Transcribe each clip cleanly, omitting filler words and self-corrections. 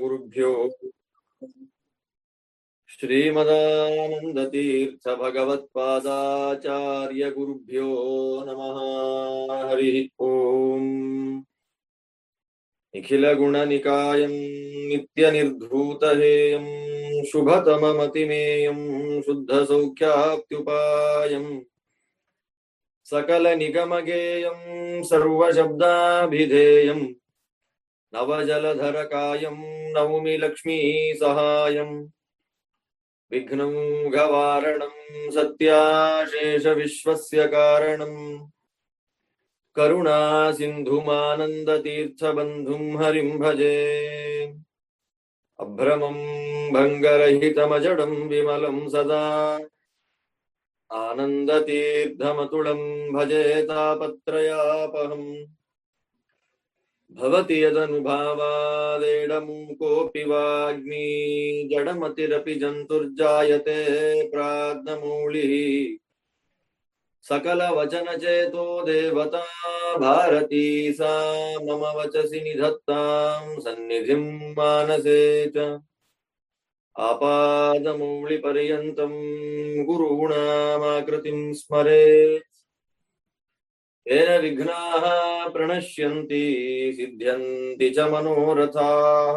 ಗುರುಭ್ಯೋ ಶ್ರೀಮದಾನಂದತೀರ್ಥ ಭಗವತ್ಪಾದಾಚಾರ್ಯ ಗುರುಭ್ಯೋ ನಮಃ. ಹರಿ ಓಂ. ನಿಖಿಲಗುಣನಿಕಾಯಂ ನಿತ್ಯನಿರ್ಧೂತಹೇಯಂ ಶುಭತಮಮತಿಮೇಯಂ ಶುದ್ಧಸೌಖ್ಯಾಪ್ತ್ಯುಪಾಯಂ ಸಕಲನಿಗಮಗೇಯಂ ಸರ್ವಶಬ್ದಾಭಿಧೇಯಂ ನವಜಲಧರಕಾಯಂ ನೌಮಿ ಲಕ್ಷ್ಮೀಸಹಾಯಂ ವಿಘ್ನಂ ಗವಾರಣಂ ಸತ್ಯಾಶೇಷವಿಶ್ವಸ್ಯ ಕಾರಣಂ ಕರುಣಾಸಿಂಧುಮಾನಂದತೀರ್ಥಬಂಧುಂ ಹರಿಂ ಭಜೆ. ಅಭ್ರಮಂ ಭಂಗರಹಿತಮಜಡಂ ವಿಮಲಂ ಸದಾ ಆನಂದತೀರ್ಥಮತುಳಂ ಭಜೆ ತಾಪತ್ರಯಾಪಹಂ. ಭವತಿ ಯದನುಭಾವಾದೇಡಮು ಕೋಪಿ ವಾಗ್ಮಿ ಜಡಮತಿರಪಿ ಜಂತುರ್ಜಾಯತೆ ಪ್ರಾಜ್ಞಮೂಳಿ ಸಕಲವಚನಚೇತೋ ದೇವತಾ ಭಾರತೀ ಸಾ ಮಮ ವಚಸಿ ನಿಧತ್ತಾಂ ಸನ್ನಿಧಿಂ ಮಾನಸೇ ಚ. ಆಪಾದಮೂಳಿಪರ್ಯಂತಂ ಗುರುಣಾಮಾಕೃತಿಂ ಸ್ಮರೇತ್. ಏನ ವಿಘ್ನಾಃ ಪ್ರಣಶ್ಯಂತಿ ಸಿದ್ಧ್ಯಂತಿ ಚ ಮನೋರಥಾಃ.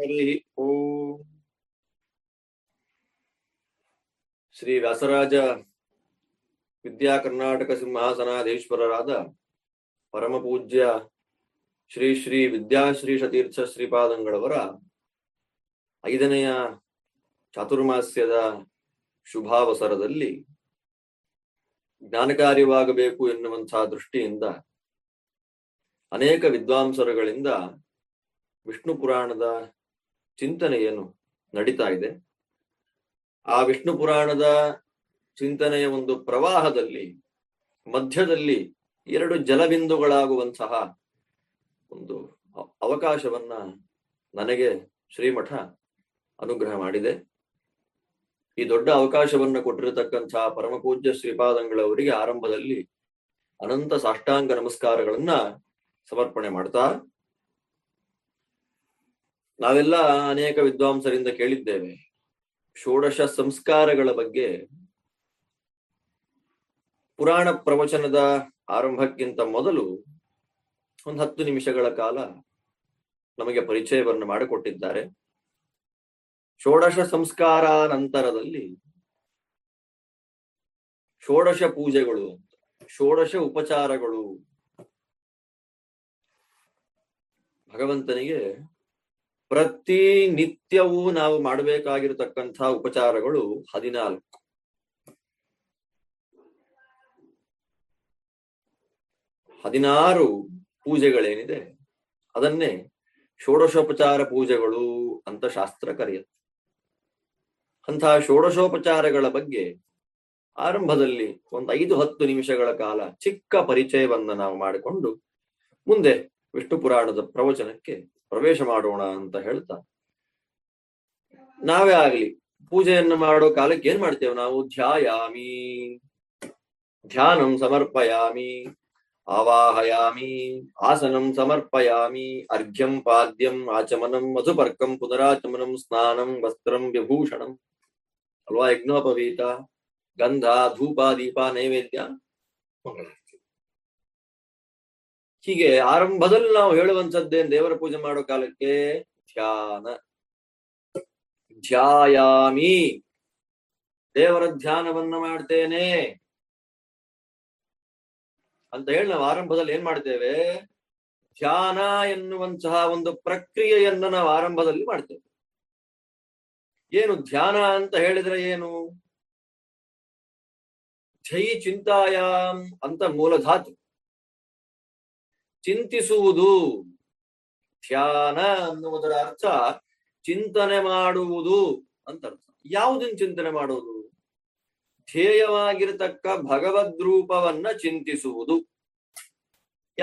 ಹರಿ ಓಂ. ಶ್ರೀ ವ್ಯಾಸರಾಜ ವಿದ್ಯಾ ಕರ್ನಾಟಕ ಸಿಂಹಾಸನಾಧೀಶ್ವರರಾದ ಪರಮಪೂಜ್ಯ ಶ್ರೀ ಶ್ರೀ ವಿದ್ಯಾಶ್ರೀ ಸತೀರ್ಥ ಶ್ರೀಪಾದಂಗಳವರ 5ನೇ ಚಾತುರ್ಮಾಸ್ಯದ ಶುಭಾವಸರದಲ್ಲಿ ಜ್ಞಾನಕಾರ್ಯವಾಗಬೇಕು ಎನ್ನುವಂತಹ ದೃಷ್ಟಿಯಿಂದ ಅನೇಕ ವಿದ್ವಾಂಸರುಗಳಿಂದ ವಿಷ್ಣು ಪುರಾಣದ ಚಿಂತನೆಯನ್ನು ನಡೀತಾ ಇದೆ. ಆ ವಿಷ್ಣು ಪುರಾಣದ ಚಿಂತನೆಯ ಒಂದು ಪ್ರವಾಹದಲ್ಲಿ ಮಧ್ಯದಲ್ಲಿ 2 ಜಲಬಿಂದುಗಳಾಗುವಂತಹ ಒಂದು ಅವಕಾಶವನ್ನ ನನಗೆ ಶ್ರೀಮಠ ಅನುಗ್ರಹ ಮಾಡಿದೆ. ಈ ದೊಡ್ಡ ಅವಕಾಶವನ್ನು ಕೊಟ್ಟಿರತಕ್ಕಂತಹ ಪರಮಪೂಜ್ಯ ಶ್ರೀಪಾದಂಗಳವರಿಗೆ ಆರಂಭದಲ್ಲಿ ಅನಂತ ಸಾಷ್ಟಾಂಗ ನಮಸ್ಕಾರಗಳನ್ನ ಸಮರ್ಪಣೆ ಮಾಡ್ತಾ, ನಾವೆಲ್ಲ ಅನೇಕ ವಿದ್ವಾಂಸರಿಂದ ಕೇಳಿದ್ದೇವೆ ಷೋಡಶ ಸಂಸ್ಕಾರಗಳ ಬಗ್ಗೆ. ಪುರಾಣ ಪ್ರವಚನದ ಆರಂಭಕ್ಕಿಂತ ಮೊದಲು ಒಂದು 10 ನಿಮಿಷಗಳ ಕಾಲ ನಮಗೆ ಪರಿಚಯವನ್ನು ಮಾಡಿಕೊಟ್ಟಿದ್ದಾರೆ. ಷೋಡಶ ಸಂಸ್ಕಾರ ನಂತರದಲ್ಲಿ ಷೋಡಶ ಪೂಜೆಗಳು, ಷೋಡಶ ಉಪಚಾರಗಳು, ಭಗವಂತನಿಗೆ ಪ್ರತಿ ನಿತ್ಯವೂ ನಾವು ಮಾಡಬೇಕಾಗಿರತಕ್ಕಂತಹ ಉಪಚಾರಗಳು 14. ಪೂಜೆಗಳೇನಿದೆ ಅದನ್ನೇ ಷೋಡಶೋಪಚಾರ ಪೂಜೆಗಳು ಅಂತ ಶಾಸ್ತ್ರ ಕರೆಯುತ್ತೆ. ಅಂತಹ ಷೋಡಶೋಪಚಾರಗಳ ಬಗ್ಗೆ ಆರಂಭದಲ್ಲಿ ಒಂದು 5-10 ನಿಮಿಷಗಳ ಕಾಲ ಚಿಕ್ಕ ಪರಿಚಯವನ್ನ ನಾವು ಮಾಡಿಕೊಂಡು ಮುಂದೆ ವಿಷ್ಣು ಪುರಾಣದ ಪ್ರವಚನಕ್ಕೆ ಪ್ರವೇಶ ಮಾಡೋಣ ಅಂತ ಹೇಳ್ತಾ, ನಾವೇ ಆಗ್ಲಿ ಪೂಜೆಯನ್ನು ಮಾಡೋ ಕಾಲಕ್ಕೆ ಏನ್ ಮಾಡ್ತೇವೆ ನಾವು? ಧ್ಯಾಯಾಮಿ, ಧ್ಯಾನಂ ಸಮರ್ಪಯಾಮಿ, ಆವಾಹಯಾಮಿ, ಆಸನಂ ಸಮರ್ಪಯಾಮಿ, ಅರ್ಘ್ಯಂ ಪಾದ್ಯಂ ಆಚಮನಂ ಮಧುಪರ್ಕಂ ಪುನರಾಚಮನಂ ಸ್ನಾನಂ ವಸ್ತ್ರಂ ವಿಭೂಷಣಂ. ಅಲ್ವಾ? ಯಜ್ಞೋಪವೀತ, ಗಂಧ, ಧೂಪ, ದೀಪ, ನೈವೇದ್ಯ. ಹೀಗೆ ಆರಂಭದಲ್ಲಿ ನಾವು ಹೇಳುವಂಥದ್ದೇನು? ದೇವರ ಪೂಜೆ ಮಾಡೋ ಕಾಲಕ್ಕೆ ಧ್ಯಾನ, ಧ್ಯಾಯಾಮಿ, ದೇವರ ಧ್ಯಾನವನ್ನ ಮಾಡ್ತೇನೆ ಅಂತ ಹೇಳಿ ನಾವು ಆರಂಭದಲ್ಲಿ ಏನ್ ಮಾಡ್ತೇವೆ? ಧ್ಯಾನ ಎನ್ನುವಂತಹ ಒಂದು ಪ್ರಕ್ರಿಯೆಯನ್ನ ನಾವು ಆರಂಭದಲ್ಲಿ ಮಾಡ್ತೇವೆ. ಏನು ಧ್ಯಾನ ಅಂತ ಹೇಳಿದ್ರೆ ಏನು? ಧ್ಯೈ ಚಿಂತಾಯಾಮ್ ಅಂತ ಮೂಲಧಾತು. ಚಿಂತಿಸುವುದು. ಧ್ಯಾನ ಅನ್ನುವುದರ ಅರ್ಥ ಚಿಂತನೆ ಮಾಡುವುದು ಅಂತ ಅರ್ಥ. ಯಾವುದನ್ನು ಚಿಂತನೆ ಮಾಡೋದು? ಧ್ಯೇಯವಾಗಿರತಕ್ಕ ಭಗವದ್ರೂಪವನ್ನ ಚಿಂತಿಸುವುದು.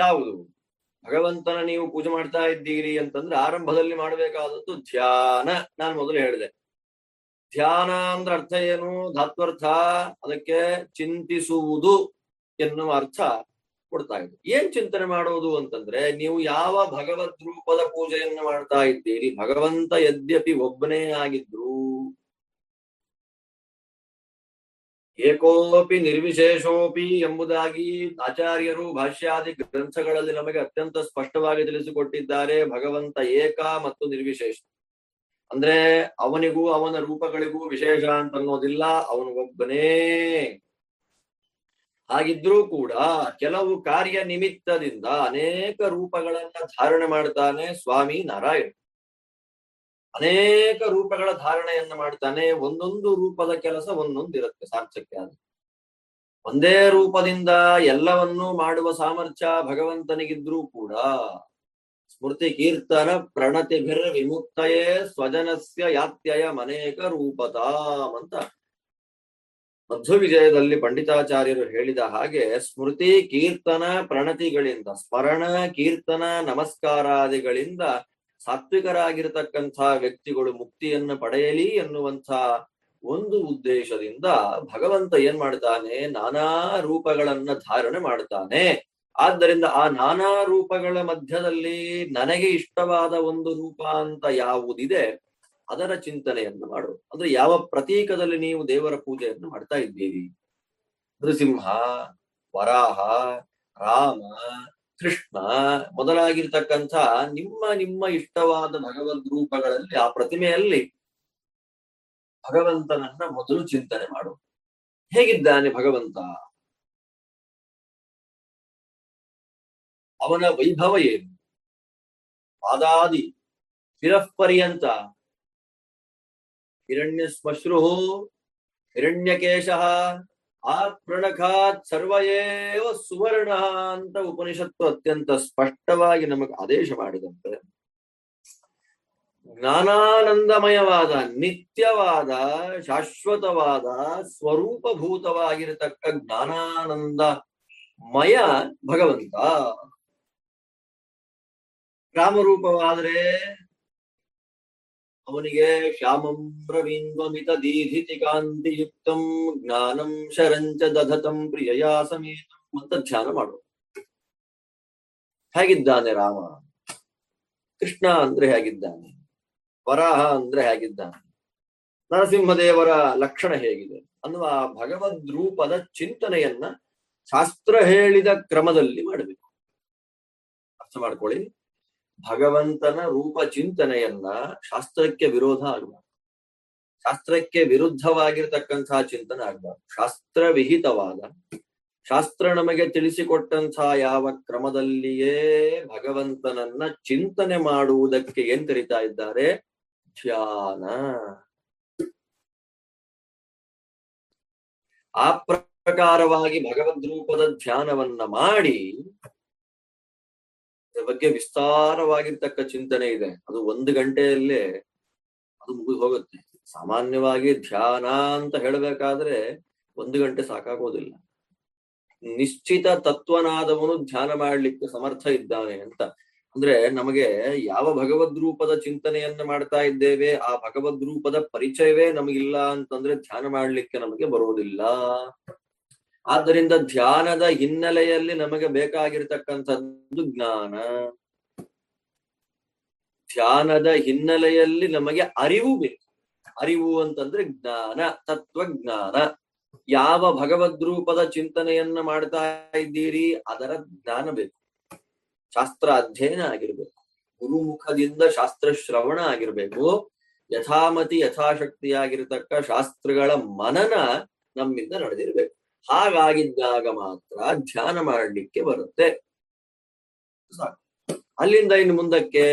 ಯಾವುದು? ಭಗವಂತನ ನೀವು ಪೂಜೆ ಮಾಡ್ತಾ ಇದ್ದೀರಿ ಅಂತಂದ್ರೆ ಆರಂಭದಲ್ಲಿ ಮಾಡಬೇಕಾದದ್ದು ಧ್ಯಾನ. ನಾನು ಮೊದಲು ಹೇಳಿದೆ, ಧ್ಯಾನ ಅಂದ್ರೆ ಅರ್ಥ ಏನು? ಧಾತ್ವರ್ಥ, ಅದಕ್ಕೆ ಚಿಂತಿಸುವುದು ಎನ್ನುವ ಅರ್ಥ ಕೊಡ್ತಾ ಇದ್ರು. ಏನ್ ಚಿಂತನೆ ಮಾಡೋದು ಅಂತಂದ್ರೆ, ನೀವು ಯಾವ ಭಗವದ್ ರೂಪದ ಪೂಜೆಯನ್ನು ಮಾಡ್ತಾ ಇದ್ದೀರಿ, ಭಗವಂತ ಯದ್ಯಪಿ ಒಬ್ಬನೇ ಆಗಿದ್ರು, ಏಕೋಪಿ ನಿರ್ವಿಶೇಷೋಪಿ ಎಂಬುದಾಗಿ ಆಚಾರ್ಯರು ಭಾಷ್ಯಾದಿ ಗ್ರಂಥಗಳಲ್ಲಿ ನಮಗೆ ಅತ್ಯಂತ ಸ್ಪಷ್ಟವಾಗಿ ತಿಳಿಸಿಕೊಟ್ಟಿದ್ದಾರೆ. ಭಗವಂತ ಏಕ ಮತ್ತು ನಿರ್ವಿಶೇಷ ಅಂದ್ರೆ ಅವನಿಗೂ ಅವನ ರೂಪಗಳಿಗೂ ವಿಶೇಷ ಅಂತ ಅನ್ನೋದಿಲ್ಲ, ಅವನು ಒಬ್ಬನೇ ಆಗಿದ್ರೂ ಕೂಡ ಕೆಲವು ಕಾರ್ಯ ನಿಮಿತ್ತದಿಂದ ಅನೇಕ ರೂಪಗಳನ್ನ ಧಾರಣೆ ಮಾಡ್ತಾನೆ ಸ್ವಾಮಿ ನಾರಾಯಣ. ಅನೇಕ ರೂಪಗಳ ಧಾರಣೆಯನ್ನ ಮಾಡ್ತಾನೆ. ಒಂದೊಂದು ರೂಪದ ಕೆಲಸ ಒಂದೊಂದಿರುತ್ತೆ ಸಾರ್ಥಕ್ಯ. ಅದು ಒಂದೇ ರೂಪದಿಂದ ಎಲ್ಲವನ್ನೂ ಮಾಡುವ ಸಾಮರ್ಥ್ಯ ಭಗವಂತನಿಗಿದ್ರೂ ಕೂಡ, ಸ್ಮೃತಿ ಕೀರ್ತನ ಪ್ರಣತಿಭಿರ್ ವಿಮುಕ್ತಯೇ ಸ್ವಜನಸ್ಯ ಯಾತ್ಯಯ ಅನೇಕ ರೂಪತಾಂ ಅಂತ ಮಧ್ವ ವಿಜಯದಲ್ಲಿ ಪಂಡಿತಾಚಾರ್ಯರು ಹೇಳಿದ ಹಾಗೆ, ಸ್ಮೃತಿ ಕೀರ್ತನ ಪ್ರಣತಿಗಳಿಂದ, ಸ್ಮರಣ ಕೀರ್ತನ ನಮಸ್ಕಾರಾದಿಗಳಿಂದ ಸಾತ್ವಿಕರಾಗಿರ್ತಕ್ಕಂಥ ವ್ಯಕ್ತಿಗಳು ಮುಕ್ತಿಯನ್ನು ಪಡೆಯಲಿ ಎನ್ನುವಂಥ ಒಂದು ಉದ್ದೇಶದಿಂದ ಭಗವಂತ ಏನ್ ಮಾಡ್ತಾನೆ, ನಾನಾ ರೂಪಗಳನ್ನ ಧಾರಣೆ ಮಾಡ್ತಾನೆ. ಆದ್ದರಿಂದ ಆ ನಾನಾ ರೂಪಗಳ ಮಧ್ಯದಲ್ಲಿ ನನಗೆ ಇಷ್ಟವಾದ ಒಂದು ರೂಪ ಅಂತ ಯಾವುದಿದೆ ಅದರ ಚಿಂತನೆಯನ್ನು ಮಾಡು. ಅಂದ್ರೆ ಯಾವ ಪ್ರತೀಕದಲ್ಲಿ ನೀವು ದೇವರ ಪೂಜೆಯನ್ನು ಮಾಡ್ತಾ ಇದ್ದೀರಿ? ನೃಸಿಂಹ, ವರಾಹ, ರಾಮ, ಕೃಷ್ಣ ಮೊದಲಾಗಿರ್ತಕ್ಕಂಥ ನಿಮ್ಮ ನಿಮ್ಮ ಇಷ್ಟವಾದ ಭಗವದ್ ರೂಪಗಳಲ್ಲಿ, ಆ ಪ್ರತಿಮೆಯಲ್ಲಿ ಭಗವಂತನನ್ನ ಮೊದಲು ಚಿಂತನೆ ಮಾಡು. ಹೇಗಿದ್ದಾನೆ ಭಗವಂತ? ಅವನ ವೈಭವ ಏನು? ಪಾದಾದಿ ಶಿರಃ ಪರ್ಯಂತ ಹಿರಣ್ಯ ಶ್ಮಶ್ರು ಹಿರಣ್ಯಕೇಶ ಆ ಪ್ರಣಖಾತ್ ಸರ್ವಯೇವ ಸುವರ್ಣ ಅಂತ ಉಪನಿಷತ್ತು ಅತ್ಯಂತ ಸ್ಪಷ್ಟವಾಗಿ ನಮಗೆ ಆದೇಶ ಮಾಡಿದಂತೆ, ಜ್ಞಾನಾನಂದಮಯವಾದ, ನಿತ್ಯವಾದ, ಶಾಶ್ವತವಾದ, ಸ್ವರೂಪಭೂತವಾಗಿರತಕ್ಕ ಜ್ಞಾನಾನಂದಮಯ ಭಗವಂತ. ರಾಮರೂಪವಾದ್ರೆ ಅವನಿಗೆ ಶ್ಯಾಮಂ ರವೀಂದ್ವಮಿತ ದೀಧಿತಿ ಕಾಂತಿಯುಕ್ತಂ ಜ್ಞಾನಂ ಶರಂಚ ದಧತಂ ಪ್ರಿಯಯಾ ಸಮೇತಂ ಅಂತ ಧ್ಯಾನ ಮಾಡು. ಹೇಗಿದ್ದಾನೆ ರಾಮ? ಕೃಷ್ಣ ಅಂದ್ರೆ ಹೇಗಿದ್ದಾನೆ? ವರಾಹ ಅಂದ್ರೆ ಹೇಗಿದ್ದಾನೆ? ನರಸಿಂಹದೇವರ ಲಕ್ಷಣ ಹೇಗಿದೆ ಅನ್ನುವ ಭಗವದ್ ರೂಪದ ಚಿಂತನೆಯನ್ನ ಶಾಸ್ತ್ರ ಹೇಳಿದ ಕ್ರಮದಲ್ಲಿ ಮಾಡಬೇಕು. ಅರ್ಥ ಮಾಡ್ಕೊಳ್ಳಿ, ಭಗವಂತನ ರೂಪ ಚಿಂತನೆಯನ್ನ ಶಾಸ್ತ್ರಕ್ಕೆ ವಿರೋಧ ಆಗಬಾರ್ದು, ಶಾಸ್ತ್ರಕ್ಕೆ ವಿರುದ್ಧವಾಗಿರ್ತಕ್ಕಂತಹ ಚಿಂತನೆ ಆಗಬಾರ್ದು. ಶಾಸ್ತ್ರ ವಿಹಿತವಾದ, ಶಾಸ್ತ್ರ ನಮಗೆ ತಿಳಿಸಿಕೊಟ್ಟಂತಹ ಯಾವ ಕ್ರಮದಲ್ಲಿಯೇ ಭಗವಂತನನ್ನ ಚಿಂತನೆ ಮಾಡುವುದಕ್ಕೆ ಏನ್ ಕರಿತಾ ಇದ್ದಾರೆ? ಧ್ಯಾನ. ಆ ಪ್ರಕಾರವಾಗಿ ಭಗವದ್ ರೂಪದ ಧ್ಯಾನವನ್ನ ಮಾಡಿ, ಅದರ ಬಗ್ಗೆ ವಿಸ್ತಾರವಾಗಿರ್ತಕ್ಕ ಚಿಂತನೆ ಇದೆ. ಅದು 1 ಗಂಟೆಯಲ್ಲೇ ಅದು ಮುಗಿದು ಹೋಗುತ್ತೆ. ಸಾಮಾನ್ಯವಾಗಿ ಧ್ಯಾನ ಅಂತ ಹೇಳಬೇಕಾದ್ರೆ 1 ಗಂಟೆ ಸಾಕಾಗೋದಿಲ್ಲ. ನಿಶ್ಚಿತ ತತ್ವನಾದವನು ಧ್ಯಾನ ಮಾಡ್ಲಿಕ್ಕೆ ಸಮರ್ಥ ಇದ್ದಾನೆ ಅಂತ. ಅಂದ್ರೆ ನಮಗೆ ಯಾವ ಭಗವದ್ ರೂಪದ ಚಿಂತನೆಯನ್ನ ಮಾಡ್ತಾ ಇದ್ದೇವೆ, ಆ ಭಗವದ್ ರೂಪದ ಪರಿಚಯವೇ ನಮಗಿಲ್ಲ ಅಂತಂದ್ರೆ ಧ್ಯಾನ ಮಾಡ್ಲಿಕ್ಕೆ ನಮಗೆ ಬರೋದಿಲ್ಲ. ಆದ್ದರಿಂದ ಧ್ಯಾನದ ಹಿನ್ನೆಲೆಯಲ್ಲಿ ನಮಗೆ ಬೇಕಾಗಿರ್ತಕ್ಕಂಥದ್ದು ಜ್ಞಾನ. ಧ್ಯಾನದ ಹಿನ್ನೆಲೆಯಲ್ಲಿ ನಮಗೆ ಅರಿವು ಬೇಕು. ಅರಿವು ಅಂತಂದ್ರೆ ಜ್ಞಾನ, ತತ್ವಜ್ಞಾನ. ಯಾವ ಭಗವದ್ ರೂಪದ ಚಿಂತನೆಯನ್ನ ಮಾಡ್ತಾ ಇದ್ದೀರಿ ಅದರ ಜ್ಞಾನ ಬೇಕು. ಶಾಸ್ತ್ರ ಅಧ್ಯಯನ ಆಗಿರ್ಬೇಕು, ಗುರುಮುಖದಿಂದ ಶಾಸ್ತ್ರ ಶ್ರವಣ ಆಗಿರ್ಬೇಕು, ಯಥಾಮತಿ ಯಥಾಶಕ್ತಿಯಾಗಿರ್ತಕ್ಕ ಶಾಸ್ತ್ರಗಳ ಮನನ ನಮ್ಮಿಂದ ನಡೆದಿರ್ಬೇಕು. ಹಾಗಾಗಿದ್ದಾಗ ಮಾತ್ರ ಧ್ಯಾನ ಮಾಡಲಿಕ್ಕೆ ಬರುತ್ತೆ. ಅಲ್ಲಿಂದ ಇನ್ನು ಮುಂದಕ್ಕೆ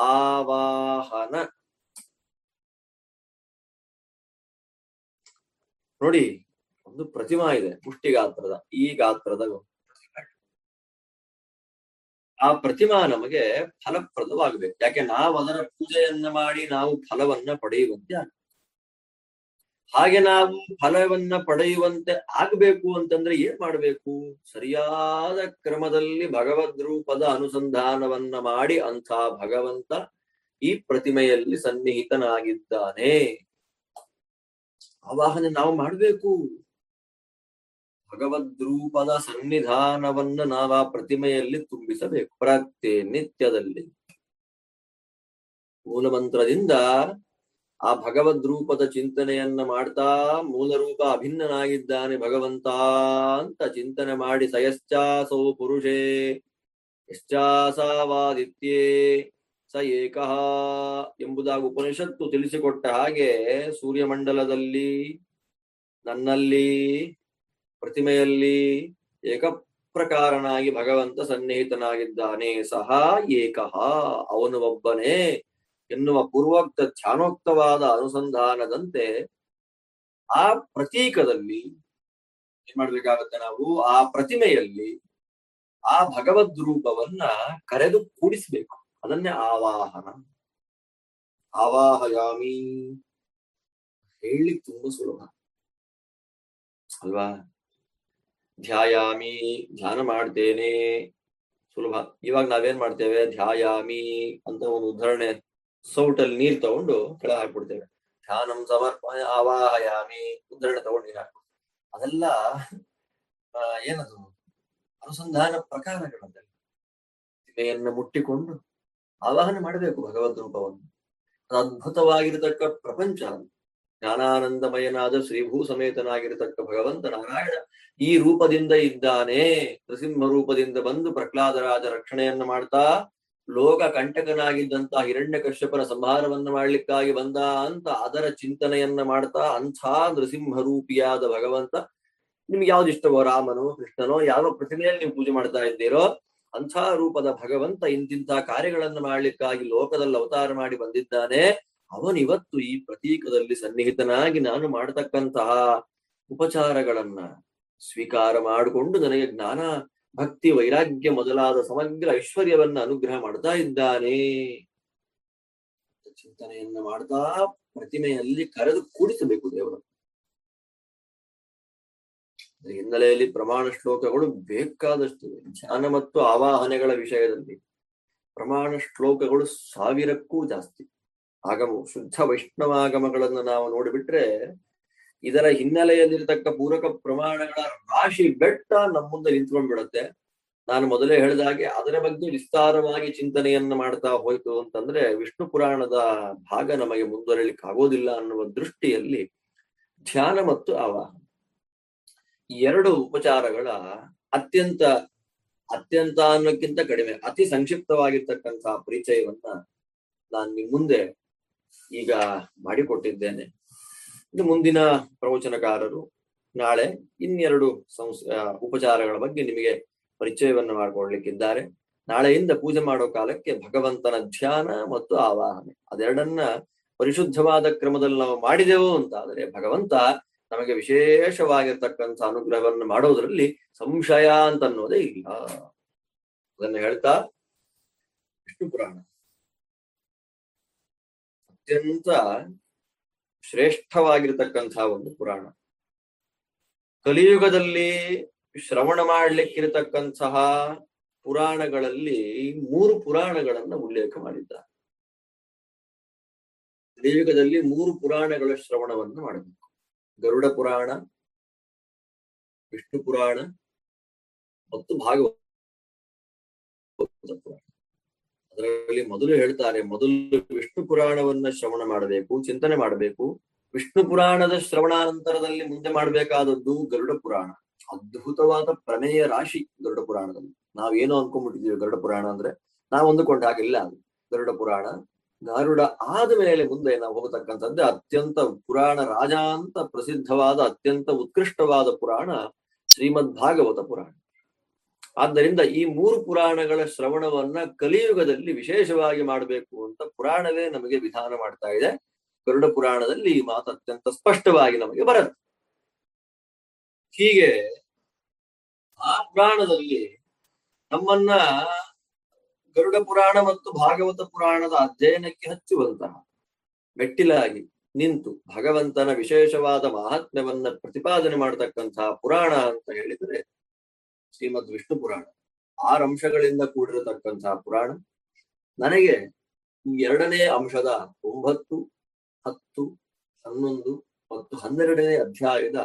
ಆವಾಹನ. ನೋಡಿ, ಒಂದು ಪ್ರತಿಮಾ ಇದೆ ಮುಷ್ಟಿ ಗಾತ್ರದ, ಈ ಗಾತ್ರದ ಪ್ರತಿಮೆ. ಆ ಪ್ರತಿಮಾ ನಮಗೆ ಫಲಪ್ರದವಾಗಬೇಕು. ಯಾಕೆ? ನಾವು ಅದರ ಪೂಜೆಯನ್ನ ಮಾಡಿ ನಾವು ಫಲವನ್ನ ಪಡೆಯುವಂತೆ ಆಗ್ತದೆ. ಹಾಗೆ ನಾವು ಫಲವನ್ನ ಪಡೆಯುವಂತೆ ಆಗ್ಬೇಕು ಅಂತಂದ್ರೆ ಏನ್ ಮಾಡ್ಬೇಕು? ಸರಿಯಾದ ಕ್ರಮದಲ್ಲಿ ಭಗವದ್ ರೂಪದ ಅನುಸಂಧಾನವನ್ನ ಮಾಡಿ ಅಂಥ ಭಗವಂತ ಈ ಪ್ರತಿಮೆಯಲ್ಲಿ ಸನ್ನಿಹಿತನಾಗಿದ್ದಾನೆ. ಆವಾಹನೆ ನಾವು ಮಾಡ್ಬೇಕು. ಭಗವದ್ರೂಪದ ಸನ್ನಿಧಾನವನ್ನು ನಾವು ಆ ಪ್ರತಿಮೆಯಲ್ಲಿ ತುಂಬಿಸಬೇಕು. ಪ್ರತ್ಯೇ ನಿತ್ಯದಲ್ಲಿ ಮೂಲಮಂತ್ರದಿಂದ ಆ ಭಗವದ್ರೂಪದ ಚಿಂತನೆಯನ್ನ ಮಾಡ್ತಾ ಮೂಲರೂಪ ಅಭಿನ್ನನಾಗಿದ್ದಾನೆ ಭಗವಂತ ಅಂತ ಚಿಂತನೆ ಮಾಡಿ ಸಯಶ್ಚಾಸೋ ಪುರುಷೇ ಯಶ್ಚಾಸಾವಾದಿತ್ಯೇ ಸ ಏಕಃ ಎಂಬುದಾಗಿ ಉಪನಿಷತ್ತು ತಿಳಿಸಿಕೊಟ್ಟ ಹಾಗೆ ಸೂರ್ಯಮಂಡಲದಲ್ಲಿ, ನನ್ನಲ್ಲಿ, ಪ್ರತಿಮೆಯಲ್ಲಿ ಏಕಪ್ರಕಾರನಾಗಿ ಭಗವಂತ ಸನ್ನಿಹಿತನಾಗಿದ್ದಾನೆ. ಸಹ ಏಕಃ, ಅವನು ಒಬ್ಬನೇ ಎನ್ನುವ ಪೂರ್ವೋಕ್ತ ಧ್ಯಾನೋಕ್ತವಾದ ಅನುಸಂಧಾನದಂತೆ ಆ ಪ್ರತೀಕದಲ್ಲಿ ಏನ್ ಮಾಡ್ಬೇಕಾಗತ್ತೆ, ನಾವು ಆ ಪ್ರತಿಮೆಯಲ್ಲಿ ಆ ಭಗವದ್ ರೂಪವನ್ನ ಕರೆದು ಕೂಡಿಸ್ಬೇಕು. ಅದನ್ನೇ ಆವಾಹನ. ಆವಾಹಯಾಮಿ ಹೇಳಲಿಕ್ಕೆ ತುಂಬಾ ಸುಲಭ ಅಲ್ವಾ? ಧ್ಯಾಯಾಮಿ ಧ್ಯಾನ ಮಾಡ್ತೇನೆ, ಸುಲಭ. ಇವಾಗ ನಾವೇನ್ ಮಾಡ್ತೇವೆ, ಧ್ಯಾಯಾಮಿ ಅಂತ ಒಂದು ಉದಾಹರಣೆ ಸೌಟಲ್ಲಿ ನೀರ್ ತಗೊಂಡು ಕೆಳ ಹಾಕ್ಬಿಡ್ತೇವೆ. ಧ್ಯಾನಂ ಸಮರ್ಪಣೆ ಆವಾಹಯಾಮಿ ಉದಾಹರಣೆ ತಗೊಂಡು ನೀರು ಹಾಕ್ಬಿಡ್ತೇವೆ. ಅದೆಲ್ಲ ಏನದು ಅನುಸಂಧಾನ ಪ್ರಕಾರಗಳಲ್ಲಿ ಪ್ರತಿಮೆಯನ್ನು ಮುಟ್ಟಿಕೊಂಡು ಆವಾಹನೆ ಮಾಡಬೇಕು ಭಗವದ್ ರೂಪವನ್ನು. ಅದು ಅದ್ಭುತವಾಗಿರತಕ್ಕ ಪ್ರಪಂಚ, ಜ್ಞಾನಾನಂದಮಯನಾದ ಶ್ರೀಭೂ ಸಮೇತನಾಗಿರತಕ್ಕ ಭಗವಂತ ನಾರಾಯಣ ಈ ರೂಪದಿಂದ ಇದ್ದಾನೆ. ನೃಸಿಂಹ ರೂಪದಿಂದ ಬಂದು ಪ್ರಹ್ಲಾದರಾಜ ರಕ್ಷಣೆಯನ್ನು ಮಾಡ್ತಾ ಲೋಕ ಕಂಟಕನಾಗಿದ್ದಂತಹ ಹಿರಣ್ಯ ಕಶ್ಯಪನ ಸಂಹಾರವನ್ನು ಮಾಡ್ಲಿಕ್ಕಾಗಿ ಬಂದ ಅಂತ ಅದರ ಚಿಂತನೆಯನ್ನ ಮಾಡ್ತಾ ಅಂಥ ನೃಸಿಂಹರೂಪಿಯಾದ ಭಗವಂತ, ನಿಮ್ಗೆ ಯಾವ್ದಿಷ್ಟವೋ, ರಾಮನೋ ಕೃಷ್ಣನೋ ಯಾವ ಪ್ರತಿಮೆಯಲ್ಲಿ ನೀವು ಪೂಜೆ ಮಾಡ್ತಾ ಇದ್ದೀರೋ ಅಂಥ ರೂಪದ ಭಗವಂತ ಇಂತಿಂಥ ಕಾರ್ಯಗಳನ್ನು ಮಾಡ್ಲಿಕ್ಕಾಗಿ ಲೋಕದಲ್ಲಿ ಅವತಾರ ಮಾಡಿ ಬಂದಿದ್ದಾನೆ. ಅವನಿವತ್ತು ಈ ಪ್ರತೀಕದಲ್ಲಿ ಸನ್ನಿಹಿತನಾಗಿ ನಾನು ಮಾಡತಕ್ಕಂತಹ ಉಪಚಾರಗಳನ್ನ ಸ್ವೀಕಾರ ಮಾಡಿಕೊಂಡು ನನಗೆ ಜ್ಞಾನ, ಭಕ್ತಿ, ವೈರಾಗ್ಯ ಮೊದಲಾದ ಸಮಗ್ರ ಐಶ್ವರ್ಯವನ್ನ ಅನುಗ್ರಹ ಮಾಡ್ತಾ ಇದ್ದಾನೆ. ಚಿಂತನೆಯನ್ನ ಮಾಡ್ತಾ ಪ್ರತಿಮೆಯಲ್ಲಿ ಕರೆದು ಕೂಡಿಸಬೇಕು ದೇವರು. ಹಿನ್ನೆಲೆಯಲ್ಲಿ ಪ್ರಮಾಣ ಶ್ಲೋಕಗಳು ಬೇಕಾದಷ್ಟಿವೆ. ಧ್ಯಾನ ಮತ್ತು ಆವಾಹನೆಗಳ ವಿಷಯದಲ್ಲಿ ಪ್ರಮಾಣ ಶ್ಲೋಕಗಳು 1000ಕ್ಕೂ ಜಾಸ್ತಿ. ಆಗಮ ಶುದ್ಧ ವೈಷ್ಣವಾಗಮಗಳನ್ನು ನಾವು ನೋಡಿಬಿಟ್ರೆ ಇದರ ಹಿನ್ನೆಲೆಯಲ್ಲಿರತಕ್ಕ ಪೂರಕ ಪ್ರಮಾಣಗಳ ರಾಶಿ ಬೆಟ್ಟ ನಮ್ಮ ಮುಂದೆ ನಿಂತ್ಕೊಂಡ್ಬಿಡತ್ತೆ. ನಾನು ಮೊದಲೇ ಹೇಳಿದ ಹಾಗೆ ಅದರ ಬಗ್ಗೆ ವಿಸ್ತಾರವಾಗಿ ಚಿಂತನೆಯನ್ನ ಮಾಡ್ತಾ ಹೋಯ್ತು ಅಂತಂದ್ರೆ ವಿಷ್ಣು ಪುರಾಣದ ಭಾಗ ನಮಗೆ ಮುಂದುವರಿಯಲಿಕ್ಕೆ ಆಗೋದಿಲ್ಲ ಅನ್ನುವ ದೃಷ್ಟಿಯಲ್ಲಿ ಧ್ಯಾನ ಮತ್ತು ಆವಾಹನೆ ಈ ಎರಡು ಉಪಚಾರಗಳ ಅತ್ಯಂತ ಅನ್ನೋಕ್ಕಿಂತ ಕಡಿಮೆ ಅತಿ ಸಂಕ್ಷಿಪ್ತವಾಗಿರ್ತಕ್ಕಂತಹ ಪರಿಚಯವನ್ನ ನಾನು ನಿಮ್ಮ ಮುಂದೆ ಈಗ ಮಾಡಿಕೊಟ್ಟಿದ್ದೇನೆ. ಇನ್ನು ಮುಂದಿನ ಪ್ರವಚನಕಾರರು ನಾಳೆ ಇನ್ನೆರಡು ಉಪಚಾರಗಳ ಬಗ್ಗೆ ನಿಮಗೆ ಪರಿಚಯವನ್ನು ಮಾಡಿಕೊಡ್ಲಿಕ್ಕಿದ್ದಾರೆ. ನಾಳೆಯಿಂದ ಪೂಜೆ ಮಾಡೋ ಕಾಲಕ್ಕೆ ಭಗವಂತನ ಧ್ಯಾನ ಮತ್ತು ಆವಾಹನೆ ಅದೆರಡನ್ನ ಪರಿಶುದ್ಧವಾದ ಕ್ರಮದಲ್ಲಿ ನಾವು ಮಾಡಿದೆವು ಅಂತ ಆದರೆ ಭಗವಂತ ನಮಗೆ ವಿಶೇಷವಾಗಿರ್ತಕ್ಕಂಥ ಅನುಗ್ರಹವನ್ನು ಮಾಡೋದ್ರಲ್ಲಿ ಸಂಶಯ ಅಂತ ಅನ್ನೋದೇ ಇಲ್ಲ. ಅದನ್ನು ಹೇಳ್ತಾ ವಿಷ್ಣು ಪುರಾಣ ಅತ್ಯಂತ ಶ್ರೇಷ್ಠವಾಗಿರ್ತಕ್ಕಂತಹ ಒಂದು ಪುರಾಣ. ಕಲಿಯುಗದಲ್ಲಿ ಶ್ರವಣ ಮಾಡ್ಲಿಕ್ಕಿರತಕ್ಕಂತಹ ಪುರಾಣಗಳಲ್ಲಿ 3 ಪುರಾಣಗಳನ್ನ ಉಲ್ಲೇಖ ಮಾಡಿದ್ದಾರೆ. ಕಲಿಯುಗದಲ್ಲಿ 3 ಪುರಾಣಗಳ ಶ್ರವಣವನ್ನು ಮಾಡಬೇಕು. ಗರುಡ ಪುರಾಣ, ವಿಷ್ಣು ಪುರಾಣ ಮತ್ತು ಭಾಗವತ ಪುರಾಣ. ಅದರಲ್ಲಿ ಮೊದಲು ಹೇಳ್ತಾರೆ, ಮೊದಲು ವಿಷ್ಣು ಪುರಾಣವನ್ನ ಶ್ರವಣ ಮಾಡಬೇಕು, ಚಿಂತನೆ ಮಾಡಬೇಕು. ವಿಷ್ಣು ಪುರಾಣದ ಶ್ರವಣಾನಂತರದಲ್ಲಿ ಮುಂದೆ ಮಾಡಬೇಕಾದದ್ದು ಗರುಡ ಪುರಾಣ. ಅದ್ಭುತವಾದ ಪ್ರಮೇಯ ರಾಶಿ ಗರುಡ ಪುರಾಣದಲ್ಲಿ. ನಾವೇನೋ ಅನ್ಕೊಂಡ್ಬಿಟ್ಟಿದ್ದೀವಿ ಗರುಡ ಪುರಾಣ ಅಂದ್ರೆ, ನಾವು ಅಂದುಕೊಂಡ ಹಾಗಿಲ್ಲ. ಅದು ಗರುಡ ಪುರಾಣ ಗರುಡ ಆದ ಮೇಲೆ ಮುಂದೆ ನಾವು ಹೋಗತಕ್ಕಂಥದ್ದೇ ಅತ್ಯಂತ ಪುರಾಣ ರಾಜ ಅಂತ ಪ್ರಸಿದ್ಧವಾದ ಅತ್ಯಂತ ಉತ್ಕೃಷ್ಟವಾದ ಪುರಾಣ ಶ್ರೀಮದ್ ಭಾಗವತ ಪುರಾಣ. ಆದ್ದರಿಂದ ಈ 3 ಪುರಾಣಗಳ ಶ್ರವಣವನ್ನ ಕಲಿಯುಗದಲ್ಲಿ ವಿಶೇಷವಾಗಿ ಮಾಡಬೇಕು ಅಂತ ಪುರಾಣವೇ ನಮಗೆ ವಿಧಾನ ಮಾಡ್ತಾ ಇದೆ. ಗರುಡ ಪುರಾಣದಲ್ಲಿ ಈ ಮಾತು ಅತ್ಯಂತ ಸ್ಪಷ್ಟವಾಗಿ ನಮಗೆ ಬರುತ್ತೆ. ಹೀಗೆ ಆ ಪುರಾಣದಲ್ಲಿ ನಮ್ಮನ್ನ ಗರುಡ ಪುರಾಣ ಮತ್ತು ಭಾಗವತ ಪುರಾಣದ ಅಧ್ಯಯನಕ್ಕೆ ಹಚ್ಚುವಂತಹ, ಮೆಟ್ಟಿಲಾಗಿ ನಿಂತು ಭಗವಂತನ ವಿಶೇಷವಾದ ಮಹಾತ್ಮ್ಯವನ್ನ ಪ್ರತಿಪಾದನೆ ಮಾಡತಕ್ಕಂತಹ ಪುರಾಣ ಅಂತ ಹೇಳಿದರೆ ಶ್ರೀಮದ್ ವಿಷ್ಣು ಪುರಾಣ. 6 ಅಂಶಗಳಿಂದ ಕೂಡಿರತಕ್ಕಂತಹ ಪುರಾಣ. ನನಗೆ ಈ 2ನೇ ಅಂಶದ 9, 10, 11 ಮತ್ತು 12ನೇ ಅಧ್ಯಾಯದ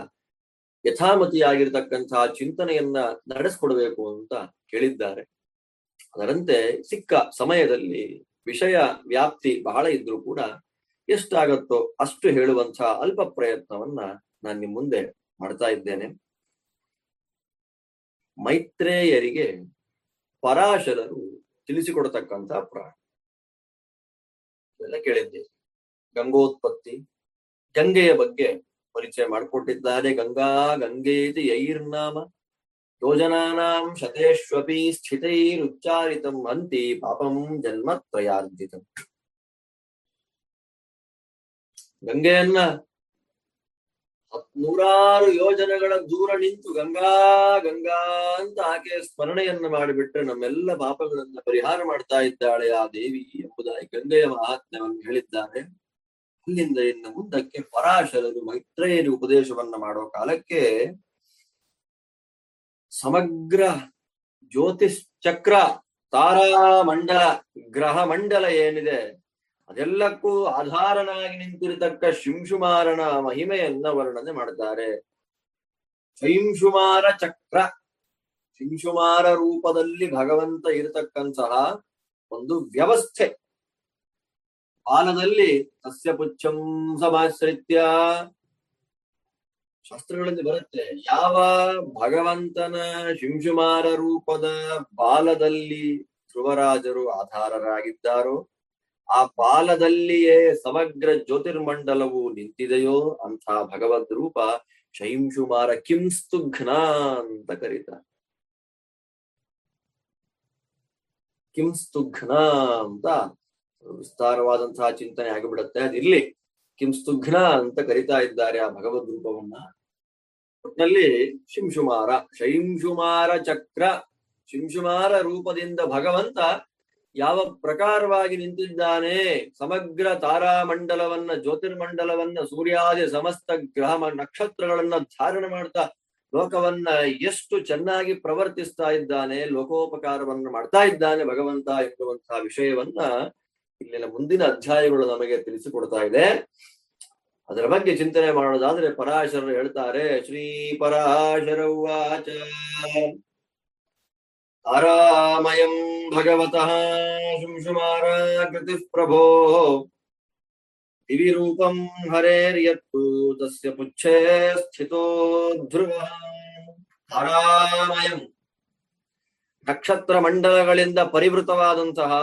ಯಥಾಮತಿಯಾಗಿರ್ತಕ್ಕಂತಹ ಚಿಂತನೆಯನ್ನ ನಡೆಸ್ಕೊಡ್ಬೇಕು ಅಂತ ಹೇಳಿದ್ದಾರೆ. ಅದರಂತೆ ಸಿಕ್ಕ ಸಮಯದಲ್ಲಿ ವಿಷಯ ವ್ಯಾಪ್ತಿ ಬಹಳ ಇದ್ರೂ ಕೂಡ ಎಷ್ಟಾಗತ್ತೋ ಅಷ್ಟು ಹೇಳುವಂತಹ ಅಲ್ಪ ಪ್ರಯತ್ನವನ್ನ ನಾನು ನಿಮ್ಮ ಮುಂದೆ ಮಾಡ್ತಾ ಇದ್ದೇನೆ. ಮೈತ್ರೇಯರಿಗೆ ಪರಾಶರರು ತಿಳಿಸಿಕೊಡತಕ್ಕಂತಹ ಪ್ರಾಣ ಎಲ್ಲ ಕೇಳಿದ್ದೇವೆ. ಗಂಗೋತ್ಪತ್ತಿ, ಗಂಗೆಯ ಬಗ್ಗೆ ಪರಿಚಯ ಮಾಡಿಕೊಟ್ಟಿದ್ದಾರೆ. ಗಂಗಾ ಗಂಗೇತಿ ಯೈರ್ನಾಮ ಯೋಜನಾನಾಂ ಶತೇಶ್ವಪಿ ಸ್ಥಿತೈರುಚ್ಚಾರಿತಂ ಅಂತಿ ಪಾಪಂ ಜನ್ಮತ್ರಯಾರ್ಜಿತಂ. ಗಂಗೆಯನ್ನ 100 ಯೋಜನೆಗಳ ದೂರ ನಿಂತು ಗಂಗಾ ಗಂಗಾ ಅಂತ ಆಕೆ ಸ್ಮರಣೆಯನ್ನ ಮಾಡಿಬಿಟ್ರೆ ನಮ್ಮೆಲ್ಲ ಪಾಪಗಳನ್ನ ಪರಿಹಾರ ಮಾಡ್ತಾ ಇದ್ದಾಳೆ ಆ ದೇವಿ ಎಂಬುದಾಗಿ ಗಂಗೆಯ ಮಹಾತ್ಮ್ಯವನ್ನು ಹೇಳಿದ್ದಾರೆ. ಅಲ್ಲಿಂದ ಇನ್ನು ಮುಂದಕ್ಕೆ ಪರಾಶರರು ಮೈತ್ರೇಯರು ಉಪದೇಶವನ್ನ ಮಾಡೋ ಕಾಲಕ್ಕೆ ಸಮಗ್ರ ಜ್ಯೋತಿಷ್ ಚಕ್ರ, ತಾರಾಮಂಡಲ, ಗ್ರಹ ಮಂಡಲ ಏನಿದೆ ಅದೆಲ್ಲಕ್ಕೂ ಆಧಾರನಾಗಿ ನಿಂತಿರತಕ್ಕ ಶಿಂಶುಮಾರನ ಮಹಿಮೆಯನ್ನ ವರ್ಣನೆ ಮಾಡ್ತಾರೆ. ಶೈಂಶುಮಾರ ಚಕ್ರ, ಶಿಂಶುಮಾರ ರೂಪದಲ್ಲಿ ಭಗವಂತ ಇರತಕ್ಕಂತಹ ಒಂದು ವ್ಯವಸ್ಥೆ. ಬಾಲದಲ್ಲಿ ತಸ್ಯ ಪುಚ್ಛಂ ಸಮಾಶ್ರಿತ್ಯ ಶಾಸ್ತ್ರಗಳಲ್ಲಿ ಬರುತ್ತೆ. ಯಾವ ಭಗವಂತನ ಶಿಂಶುಮಾರ ರೂಪದ ಬಾಲದಲ್ಲಿ ಧ್ರುವರಾಜರು ಆಧಾರರಾಗಿದ್ದಾರೋ, ಆ ಬಾಲದಲ್ಲಿಯೇ ಸಮಗ್ರ ಜ್ಯೋತಿರ್ಮಂಡಲವು ನಿಂತಿದೆಯೋ ಅಂಥ ಭಗವದ್ ರೂಪ ಶೈಂಶುಮಾರ ಕಿಂಸ್ತುಘ್ನ ಅಂತ ಕರೀತಾರೆ. ಕಿಂಸ್ತುಘ್ನ ಅಂತ ವಿಸ್ತಾರವಾದಂತಹ ಚಿಂತನೆ ಆಗಿಬಿಡುತ್ತೆ. ಅದಿಲ್ಲಿ ಕಿಂಸ್ತುಘ್ನ ಅಂತ ಕರಿತಾ ಇದ್ದಾರೆ ಆ ಭಗವದ್ ರೂಪವನ್ನ. ಒಟ್ಟಿನಲ್ಲಿ ಶಿಂಶುಮಾರ, ಶೈಂಶುಮಾರ ಚಕ್ರ, ಶಿಂಶುಮಾರ ರೂಪದಿಂದ ಭಗವಂತ ಯಾವ ಪ್ರಕಾರವಾಗಿ ನಿಂತಿದ್ದಾನೆ, ಸಮಗ್ರ ತಾರಾಮಂಡಲವನ್ನ, ಜ್ಯೋತಿರ್ಮಂಡಲವನ್ನ, ಸೂರ್ಯಾದಿ ಸಮಸ್ತ ಗ್ರಹ ನಕ್ಷತ್ರಗಳನ್ನ ಧಾರಣ ಮಾಡ್ತಾ ಲೋಕವನ್ನ ಎಷ್ಟು ಚೆನ್ನಾಗಿ ಪ್ರವರ್ತಿಸ್ತಾ ಇದ್ದಾನೆ, ಲೋಕೋಪಕಾರವನ್ನು ಮಾಡ್ತಾ ಇದ್ದಾನೆ ಭಗವಂತ ಎನ್ನುವಂತಹ ವಿಷಯವನ್ನ ಇಲ್ಲಿನ ಮುಂದಿನ ಅಧ್ಯಾಯಗಳು ನಮಗೆ ತಿಳಿಸಿಕೊಡ್ತಾ ಇದೆ. ಅದರ ಬಗ್ಗೆ ಚಿಂತನೆ ಮಾಡೋದಾದ್ರೆ ಪರಾಶರರು ಹೇಳ್ತಾರೆ, ಶ್ರೀ ಪರಾಶರ ಉವಾಚ ತಾರಾಮಯಂ ಭಗವತಃ ಶುಂಶುಮಾರಾಕೃತಿ ಪ್ರಭೋ ದಿವಿ ರೂಪಂ ಹರೇರ್ಯತ್ತು ತಸ್ಯ ಪುಚ್ಛೇ ಸ್ಥಿತೋ ಧ್ರುವ. ತಾರಾಮಯಂ ನಕ್ಷತ್ರ ಮಂಡಲಗಳಿಂದ ಪರಿವೃತವಾದಂತಹ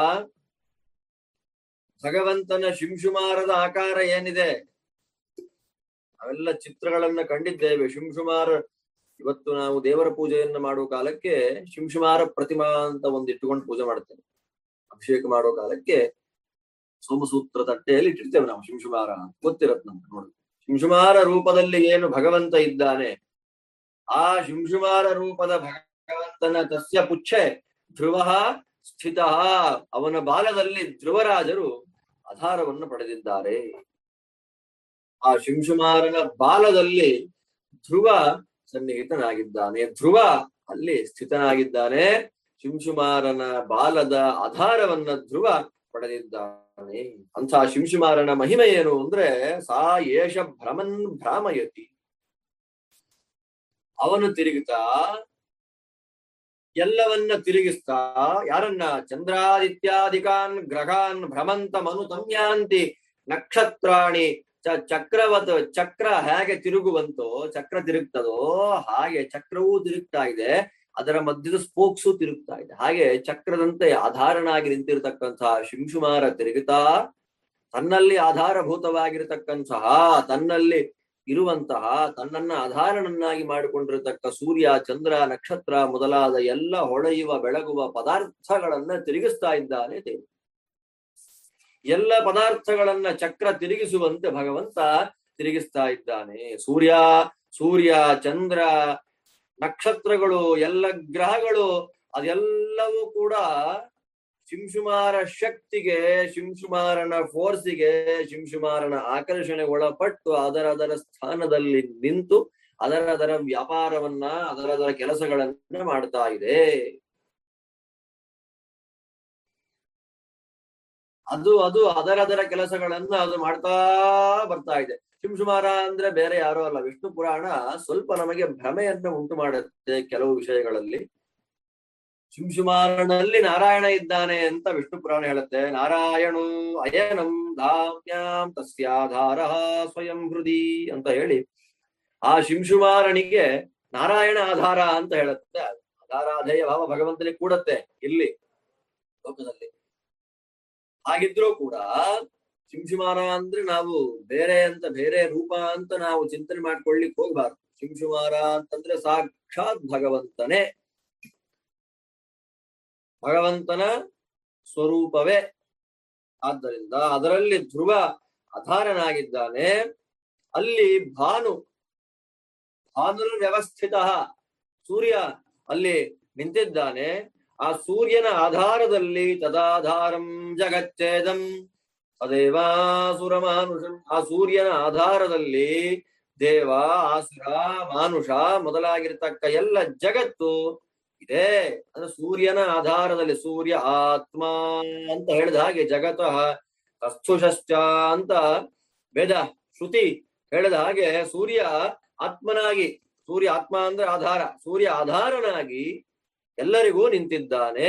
ಭಗವಂತನ ಶಿಂಶುಮಾರದ ಆಕಾರ ಏನಿದೆ, ಅವೆಲ್ಲ ಚಿತ್ರಗಳನ್ನ ಕಂಡಿದ್ದೇವೆ. ಶಿಂಶುಮಾರ, ಇವತ್ತು ನಾವು ದೇವರ ಪೂಜೆಯನ್ನ ಮಾಡುವ ಕಾಲಕ್ಕೆ ಶಿಂಶುಮಾರ ಪ್ರತಿಮಾ ಅಂತ ಒಂದಿಟ್ಟುಕೊಂಡು ಪೂಜೆ ಮಾಡ್ತೇವೆ. ಅಭಿಷೇಕ ಮಾಡೋ ಕಾಲಕ್ಕೆ ಸೋಮಸೂತ್ರ ತಟ್ಟೆಯಲ್ಲಿ ಇಟ್ಟಿರ್ತೇವೆ ನಾವು ಶಿಂಶುಮಾರ, ಗೊತ್ತಿರತ್ ನಮ್ಗೆ. ನೋಡಿ, ಶಿಂಶುಮಾರ ರೂಪದಲ್ಲಿ ಏನು ಭಗವಂತ ಇದ್ದಾನೆ, ಆ ಶಿಂಶುಮಾರ ರೂಪದ ಭಗವಂತನ ತಸ್ಯ ಪುಚ್ಛೆ ಧ್ರುವ ಸ್ಥಿತ, ಅವನ ಬಾಲದಲ್ಲಿ ಧ್ರುವರಾಜರು ಆಧಾರವನ್ನು ಪಡೆದಿದ್ದಾರೆ. ಆ ಶಿಂಶುಮಾರನ ಬಾಲದಲ್ಲಿ ಧ್ರುವ ಸನ್ನಿಹಿತನಾಗಿದ್ದಾನೆ, ಧ್ರುವ ಅಲ್ಲಿ ಸ್ಥಿತನಾಗಿದ್ದಾನೆ. ಶಿಂಶುಮಾರನ ಬಾಲದ ಆಧಾರವನ್ನ ಧ್ರುವ ಪಡೆದಿದ್ದಾನೆ. ಅಂಥ ಶಿಂಶುಮಾರನ ಮಹಿಮೆ ಏನು ಅಂದ್ರೆ, ಸಾ ಏಷ ಭ್ರಮನ್ ಭ್ರಾಮಯತಿ, ಅವನು ತಿರುಗುತ್ತಾ ಎಲ್ಲವನ್ನ ತಿರುಗಿಸ್ತಾ ಯಾರನ್ನ, ಚಂದ್ರಾದಿತ್ಯಾದಿಕಾನ್ ಗ್ರಹಾನ್ ಭ್ರಮಂತ ಮನುತಮ್ಯಾಂತಿ ನಕ್ಷತ್ರಾಣಿ ಚಕ್ರವತ್. ಚಕ್ರ ಹೇಗೆ ತಿರುಗುವಂತೋ, ಚಕ್ರ ತಿರುಗ್ತದೋ ಹಾಗೆ ಚಕ್ರವೂ ತಿರುಗ್ತಾ ಇದೆ, ಅದರ ಮಧ್ಯದ ಸ್ಪೋಕ್ಸು ತಿರುಗ್ತಾ ಇದೆ. ಹಾಗೆ ಚಕ್ರದಂತೆ ಆಧಾರನಾಗಿ ನಿಂತಿರತಕ್ಕಂತಹ ಶಿಂಶುಮಾರ ತಿರುಗುತ್ತಾ ತನ್ನಲ್ಲಿ ಆಧಾರಭೂತವಾಗಿರತಕ್ಕಂತಹ, ತನ್ನಲ್ಲಿ ಇರುವಂತಹ, ತನ್ನನ್ನ ಆಧಾರನನ್ನಾಗಿ ಮಾಡಿಕೊಂಡಿರತಕ್ಕ ಸೂರ್ಯ ಚಂದ್ರ ನಕ್ಷತ್ರ ಮೊದಲಾದ ಎಲ್ಲ ಹೊಳೆಯುವ ಬೆಳಗುವ ಪದಾರ್ಥಗಳನ್ನ ತಿರುಗಿಸ್ತಾ ಇದ್ದಾನೆ ದೇವ. ಎಲ್ಲ ಪದಾರ್ಥಗಳನ್ನ ಚಕ್ರ ತಿರುಗಿಸುವಂತೆ ಭಗವಂತ ತಿರುಗಿಸ್ತಾ ಇದ್ದಾನೆ. ಸೂರ್ಯ ಚಂದ್ರ ನಕ್ಷತ್ರಗಳು ಎಲ್ಲ ಗ್ರಹಗಳು ಅದೆಲ್ಲವೂ ಕೂಡ ಶಿಂಶುಮಾರ ಶಕ್ತಿಗೆ, ಶಿಂಶುಮಾರನ ಫೋರ್ಸಿಗೆ, ಶಿಂಶುಮಾರನ ಆಕರ್ಷಣೆ ಒಳಪಟ್ಟು ಅದರ ಸ್ಥಾನದಲ್ಲಿ ನಿಂತು ಅದರ ವ್ಯಾಪಾರವನ್ನ ಅದರ ಕೆಲಸಗಳನ್ನ ಮಾಡ್ತಾ ಇದೆ. ಅದು ಅದು ಅದರದರ ಕೆಲಸಗಳನ್ನ ಅದು ಮಾಡ್ತಾ ಬರ್ತಾ ಇದೆ. ಶಿಂಶುಮಾರ ಅಂದ್ರೆ ಬೇರೆ ಯಾರೋ ಅಲ್ಲ, ವಿಷ್ಣು ಪುರಾಣ ಸ್ವಲ್ಪ ನಮಗೆ ಭ್ರಮೆಯನ್ನ ಉಂಟು ಮಾಡುತ್ತೆ ಕೆಲವು ವಿಷಯಗಳಲ್ಲಿ. ಶಿಂಶುಮಾರನಲ್ಲಿ ನಾರಾಯಣ ಇದ್ದಾನೆ ಅಂತ ವಿಷ್ಣು ಪುರಾಣ ಹೇಳುತ್ತೆ. ನಾರಾಯಣು ಅಯನಂ ಧಾಮ್ಯಾಂ ತಸ್ಯಾಧಾರ ಸ್ವಯಂ ಹೃದಿ ಅಂತ ಹೇಳಿ ಆ ಶಿಂಶುಮಾರನಿಗೆ ನಾರಾಯಣ ಆಧಾರ ಅಂತ ಹೇಳುತ್ತೆ. ಆಧಾರಾಧೇಯ ಭಾವ ಭಗವಂತನಿಗೆ ಕೂಡತ್ತೆ ಇಲ್ಲಿ ಲೋಕದಲ್ಲಿ. ಹಾಗಿದ್ರೂ ಕೂಡ ಶಿಂಶುಮಾರ ಅಂದ್ರೆ ನಾವು ಬೇರೆ ರೂಪ ಅಂತ ನಾವು ಚಿಂತನೆ ಮಾಡ್ಕೊಳ್ಳಿಕ್ ಹೋಗ್ಬಾರ್ದು. ಶಿಂಶುಮಾರ ಅಂತಂದ್ರೆ ಸಾಕ್ಷಾತ್ ಭಗವಂತನೇ, ಭಗವಂತನ ಸ್ವರೂಪವೇ. ಆದ್ದರಿಂದ ಅದರಲ್ಲಿ ಧ್ರುವ ಆಧಾರನಾಗಿದ್ದಾನೆ. ಅಲ್ಲಿ ಭಾನುರ್ವ್ಯವಸ್ಥಿತ ಸೂರ್ಯ ಅಲ್ಲಿ ನಿಂತಿದ್ದಾನೆ. ಆ ಸೂರ್ಯನ ಆಧಾರದಲ್ಲಿ ತದಾಧಾರಂ ಜಗಚ್ಚೇದಂ ಅದೇವಾಸುರಮಾನುಷಂ, ಆ ಸೂರ್ಯನ ಆಧಾರದಲ್ಲಿ ದೇವ ಆಸುರ ಮಾನುಷ ಮೊದಲಾಗಿರ್ತಕ್ಕ ಎಲ್ಲ ಜಗತ್ತು ಇದೆ. ಅಂದ್ರೆ ಸೂರ್ಯನ ಆಧಾರದಲ್ಲಿ ಸೂರ್ಯ ಆತ್ಮ ಅಂತ ಹೇಳಿದ ಹಾಗೆ ಜಗತಃ ಕಸ್ಥುಷಶ್ಚ ಅಂತ ವೇದ ಶ್ರುತಿ ಹೇಳಿದ ಹಾಗೆ ಸೂರ್ಯ ಆತ್ಮನಾಗಿ, ಸೂರ್ಯ ಆತ್ಮ ಅಂದ್ರೆ ಆಧಾರ, ಸೂರ್ಯ ಆಧಾರನಾಗಿ ಎಲ್ಲರಿಗೂ ನಿಂತಿದ್ದಾನೆ.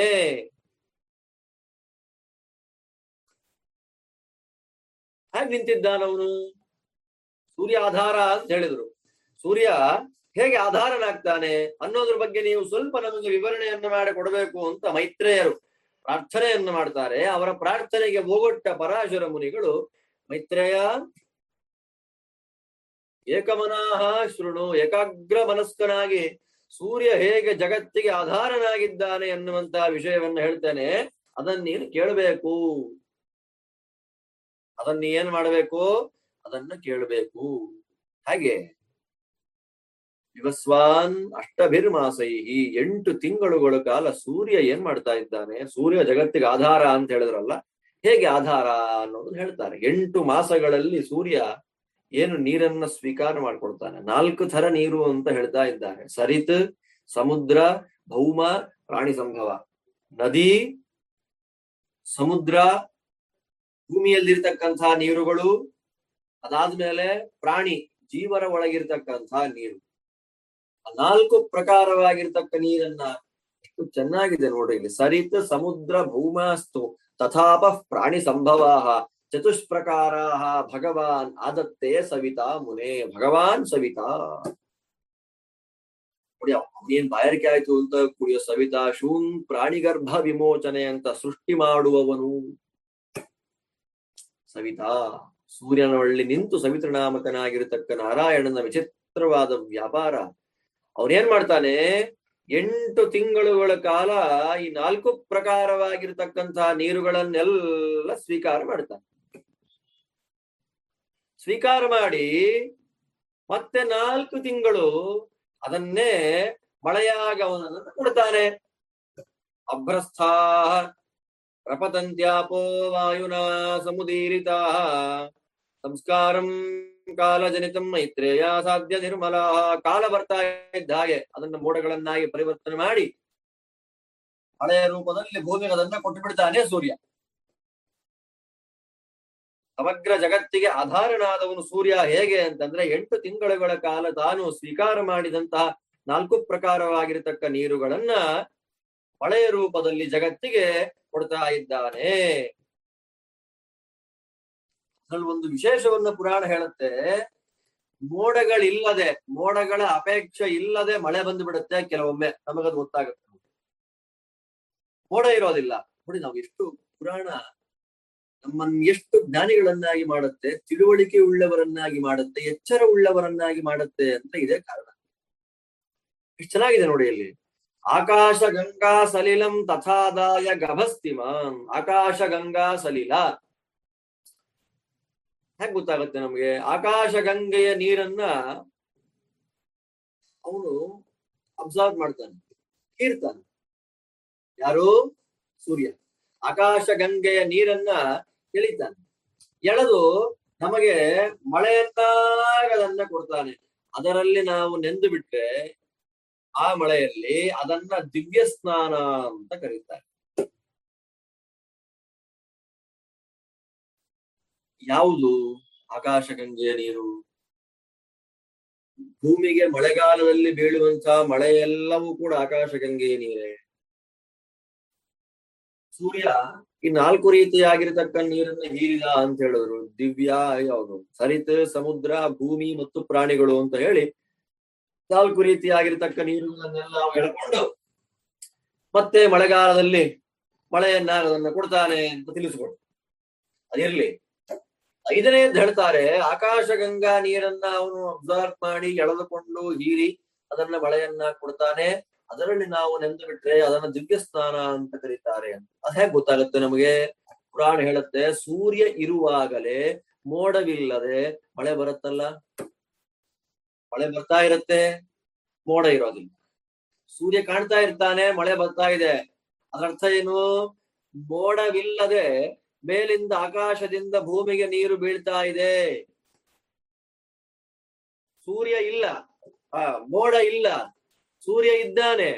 ಹೇಗೆ ನಿಂತಿದ್ದಾನವನು? ಸೂರ್ಯ ಆಧಾರ ಅಂತ ಹೇಳಿದ್ರು. ಸೂರ್ಯ ಹೇಗೆ ಆಧಾರನಾಗ್ತಾನೆ ಅನ್ನೋದ್ರ ಬಗ್ಗೆ ನೀವು ಸ್ವಲ್ಪ ನಮಗೆ ವಿವರಣೆಯನ್ನು ಮಾಡಿಕೊಡಬೇಕು ಅಂತ ಮೈತ್ರೇಯರು ಪ್ರಾರ್ಥನೆಯನ್ನು ಮಾಡ್ತಾರೆ. ಅವರ ಪ್ರಾರ್ಥನೆಗೆ ಹೋಗೊಟ್ಟ ಪರಾಶರ ಮುನಿಗಳು, ಮೈತ್ರೇಯ ಏಕಮನಾಹ ಶೃಣು, ಏಕಾಗ್ರ ಮನಸ್ಕನಾಗಿ ಸೂರ್ಯ ಹೇಗೆ ಜಗತ್ತಿಗೆ ಆಧಾರನಾಗಿದ್ದಾನೆ ಎನ್ನುವಂತಹ ವಿಷಯವನ್ನು ಹೇಳ್ತೇನೆ, ಅದನ್ನ ನೀನು ಕೇಳಬೇಕು, ಅದನ್ನ ಏನ್ ಮಾಡಬೇಕು, ಅದನ್ನ ಕೇಳಬೇಕು. ಹಾಗೆ ವಿವಸ್ವಾನ್ ಅಷ್ಟಭಿರ್ಮಾಸೈಹಿ, 8 ತಿಂಗಳುಗಳ ಕಾಲ ಸೂರ್ಯ ಏನ್ ಮಾಡ್ತಾ ಇದ್ದಾನೆ? ಸೂರ್ಯ ಜಗತ್ತಿಗೆ ಆಧಾರ ಅಂತ ಹೇಳಿದ್ರಲ್ಲ, ಹೇಗೆ ಆಧಾರ ಅನ್ನೋದನ್ನ ಹೇಳ್ತಾರೆ. 8 ಮಾಸಗಳಲ್ಲಿ ಸೂರ್ಯ ಏನು ನೀರನ್ನ ಸ್ವೀಕಾರ ಮಾಡ್ಕೊಳ್ತಾನೆ, 4 ಥರ ನೀರು ಅಂತ ಹೇಳ್ತಾ ಇದ್ದಾರೆ. ಸರಿತ್, ಸಮುದ್ರ, ಭೌಮ, ಪ್ರಾಣಿ ಸಂಭವ. ನದಿ, ಸಮುದ್ರ, ಭೂಮಿಯಲ್ಲಿರ್ತಕ್ಕಂತಹ ನೀರುಗಳು, ಅದಾದ್ಮೇಲೆ ಪ್ರಾಣಿ ಜೀವರ ಒಳಗಿರ್ತಕ್ಕಂತಹ ನೀರು. 4 ಪ್ರಕಾರವಾಗಿರ್ತಕ್ಕ ನೀರನ್ನ ಎಷ್ಟು ಚೆನ್ನಾಗಿದೆ ನೋಡ್ರಿ ಇಲ್ಲಿ. ಸರಿತ, ಸಮುದ್ರ, ಭೌಮಾಸ್ತು ತಥಾಪ ಪ್ರಾಣಿ ಸಂಭವಾ ಚತುಷ್ಪ್ರಕಾರ ಭಗವಾನ್ ಆದತ್ತೇ ಸವಿತಾ ಮುನೇ. ಭಗವಾನ್ ಸವಿತಾ ನೋಡಿ, ಅವನೇನ್ ಬಾಯಾರಿಕೆ ಆಯ್ತು ಅಂತ ಕುಡಿಯೋ ಸವಿತಾ. ಶೂನ್ ಪ್ರಾಣಿಗರ್ಭ ವಿಮೋಚನೆ ಅಂತ ಸೃಷ್ಟಿ ಮಾಡುವವನು ಸವಿತಾ. ಸೂರ್ಯನ ಒಳ್ಳಿ ನಿಂತು ಸವಿತೃನಾಮಕನಾಗಿರತಕ್ಕ ನಾರಾಯಣನ ವಿಚಿತ್ರವಾದ ವ್ಯಾಪಾರ. ಅವನೇನ್ ಮಾಡ್ತಾನೆ? 8 ತಿಂಗಳುಗಳ ಕಾಲ ಈ 4 ಪ್ರಕಾರವಾಗಿರ್ತಕ್ಕಂತಹ ನೀರುಗಳನ್ನೆಲ್ಲ ಸ್ವೀಕಾರ ಮಾಡ್ತಾನೆ. ಸ್ವೀಕಾರ ಮಾಡಿ ಮತ್ತೆ 4 ತಿಂಗಳು ಅದನ್ನೇ ಮಳೆಯಾಗಿ ಅವನನ್ನು ಕೊಡ್ತಾನೆ. ಅಭ್ರಸ್ಥ ಪ್ರಪತಂತ್ಯಾಪೋ ವಾಯುನಾ ಸಮುದೀರಿತಾ ಸಂಸ್ಕಾರಂ ಕಾಲಜನಿತಂ ಮೈತ್ರೇಯ ಸಾಧ್ಯ ನಿರ್ಮಲಾ. ಕಾಲ ಬರ್ತಾ ಇದ್ದ ಹಾಗೆ ಅದನ್ನ ಮೋಡಗಳನ್ನಾಗಿ ಪರಿವರ್ತನೆ ಮಾಡಿ ಹಳೆಯ ರೂಪದಲ್ಲಿ ಭೂಮಿಗೆ ಅದನ್ನ ಕೊಟ್ಟು ಬಿಡ್ತಾನೆ ಸೂರ್ಯ. ಸಮಗ್ರ ಜಗತ್ತಿಗೆ ಆಧಾರನಾದವನು ಸೂರ್ಯ. ಹೇಗೆ ಅಂತಂದ್ರೆ 8 ತಿಂಗಳುಗಳ ಕಾಲ ತಾನು ಸ್ವೀಕಾರ ಮಾಡಿದಂತಹ 4 ಪ್ರಕಾರವಾಗಿರತಕ್ಕ ನೀರುಗಳನ್ನ ಮಳೆಯ ರೂಪದಲ್ಲಿ ಜಗತ್ತಿಗೆ ಕೊಡ್ತಾ ಇದ್ದಾನೆ. ಅದ್ರಲ್ಲಿ ಒಂದು ವಿಶೇಷವನ್ನ ಪುರಾಣ ಹೇಳುತ್ತೆ. ಮೋಡಗಳಿಲ್ಲದೆ, ಮೋಡಗಳ ಅಪೇಕ್ಷೆ ಇಲ್ಲದೆ ಮಳೆ ಬಂದು ಬಿಡುತ್ತೆ. ಕೆಲವೊಮ್ಮೆ ನಮಗದು ಗೊತ್ತಾಗುತ್ತೆ, ಮೋಡ ಇರೋದಿಲ್ಲ. ನೋಡಿ ನಾವು ಎಷ್ಟು ಪುರಾಣ ನಮ್ಮನ್ನು ಎಷ್ಟು ಜ್ಞಾನಿಗಳನ್ನಾಗಿ ಮಾಡುತ್ತೆ, ತಿಳುವಳಿಕೆ ಉಳ್ಳವರನ್ನಾಗಿ ಮಾಡುತ್ತೆ, ಎಚ್ಚರ ಉಳ್ಳವರನ್ನಾಗಿ ಮಾಡುತ್ತೆ ಅಂತ ಇದೇ ಕಾರಣ. ಎಷ್ಟು ಚೆನ್ನಾಗಿದೆ ನೋಡಿ ಇಲ್ಲಿ. ಆಕಾಶ ಗಂಗಾ ಸಲಿಲಂ ತಥಾದಾಯ ಗಭಸ್ತಿಮಾನ್. ಆಕಾಶ ಗಂಗಾ ಸಲಿಲ ಹೇಗೆ ಗೊತ್ತಾಗತ್ತೆ ನಮ್ಗೆ? ಆಕಾಶ ಗಂಗೆಯ ನೀರನ್ನ ಅವನು ಅಬ್ಸರ್ವ್ ಮಾಡ್ತಾನೆ, ಹೀರ್ತಾನೆ. ಯಾರು? ಸೂರ್ಯ. ಆಕಾಶ ಗಂಗೆಯ ನೀರನ್ನ ಎಳಿತಾನೆ, ಎಳೆದು ನಮಗೆ ಮಳೆಯನ್ನಾಗದನ್ನ ಕೊಡ್ತಾನೆ. ಅದರಲ್ಲಿ ನಾವು ನೆಂದು ಬಿಟ್ರೆ ಆ ಮಳೆಯಲ್ಲಿ ಅದನ್ನ ದಿವ್ಯ ಸ್ನಾನ ಅಂತ ಕರೀತಾರೆ. ಯಾವುದು? ಆಕಾಶ ಗಂಗೆಯ ನೀರು. ಭೂಮಿಗೆ ಮಳೆಗಾಲದಲ್ಲಿ ಬೀಳುವಂತಹ ಮಳೆಯೆಲ್ಲವೂ ಕೂಡ ಆಕಾಶ ಗಂಗೆಯ ನೀರೇ. ಸೂರ್ಯ ಈ ನಾಲ್ಕು ರೀತಿಯಾಗಿರತಕ್ಕ ನೀರನ್ನ ಹೀರಿದ ಅಂತ ಹೇಳಿದ್ರು. ದಿವ್ಯ ಯಾವುದು? ಸರಿತ, ಸಮುದ್ರ, ಭೂಮಿ ಮತ್ತು ಪ್ರಾಣಿಗಳು ಅಂತ ಹೇಳಿ ನಾಲ್ಕು ರೀತಿಯಾಗಿರತಕ್ಕ ನೀರನ್ನೆಲ್ಲ ನಾವು ಹೇಳ್ಕೊಂಡು ಮತ್ತೆ ಮಳೆಗಾಲದಲ್ಲಿ ಮಳೆಯನ್ನ ಅದನ್ನ ಕೊಡ್ತಾನೆ ಅಂತ ತಿಳಿಸ್ಕೊಡು. ಅದಿರ್ಲಿ. ಐದನೇದ್ ಹೇಳ್ತಾರೆ, ಆಕಾಶಗಂಗಾ ನೀರನ್ನ ಅವನು ಅಬ್ಸರ್ವ್ ಮಾಡಿ ಎಳೆದುಕೊಂಡು ಹೀರಿ ಅದನ್ನ ಮಳೆಯನ್ನ ಕೊಡ್ತಾನೆ. ಅದರಲ್ಲಿ ನಾವು ನೆಂದು ಬಿಟ್ರೆ ಅದನ್ನ ದಿವ್ಯ ಸ್ನಾನ ಅಂತ ಕರೀತಾರೆ ಅಂತ. ಅದ್ ಹೇಗೆ ಗೊತ್ತಾಗುತ್ತೆ ನಮಗೆ? ಪುರಾಣ ಹೇಳುತ್ತೆ, ಸೂರ್ಯ ಇರುವಾಗಲೇ ಮೋಡವಿಲ್ಲದೆ ಮಳೆ ಬರುತ್ತಲ್ಲ, ಮಳೆ ಬರ್ತಾ ಇರುತ್ತೆ, ಮೋಡ ಇರೋದಿಲ್ಲ. ಸೂರ್ಯ ಕಾಣ್ತಾ ಇರ್ತಾನೆ, ಮಳೆ ಬರ್ತಾ ಇದೆ. ಅದರ್ಥ ಏನು? ಮೋಡವಿಲ್ಲದೆ ಮೇಲಿಂದ ಆಕಾಶದಿಂದ ಭೂಮಿಗೆ ನೀರು ಬೀಳ್ತಾ ಇದೆ. ಸೂರ್ಯ ಇಲ್ಲ, ಮೋಡ ಇಲ್ಲ, ಸೂರ್ಯ ಇದ್ದಾನೆ,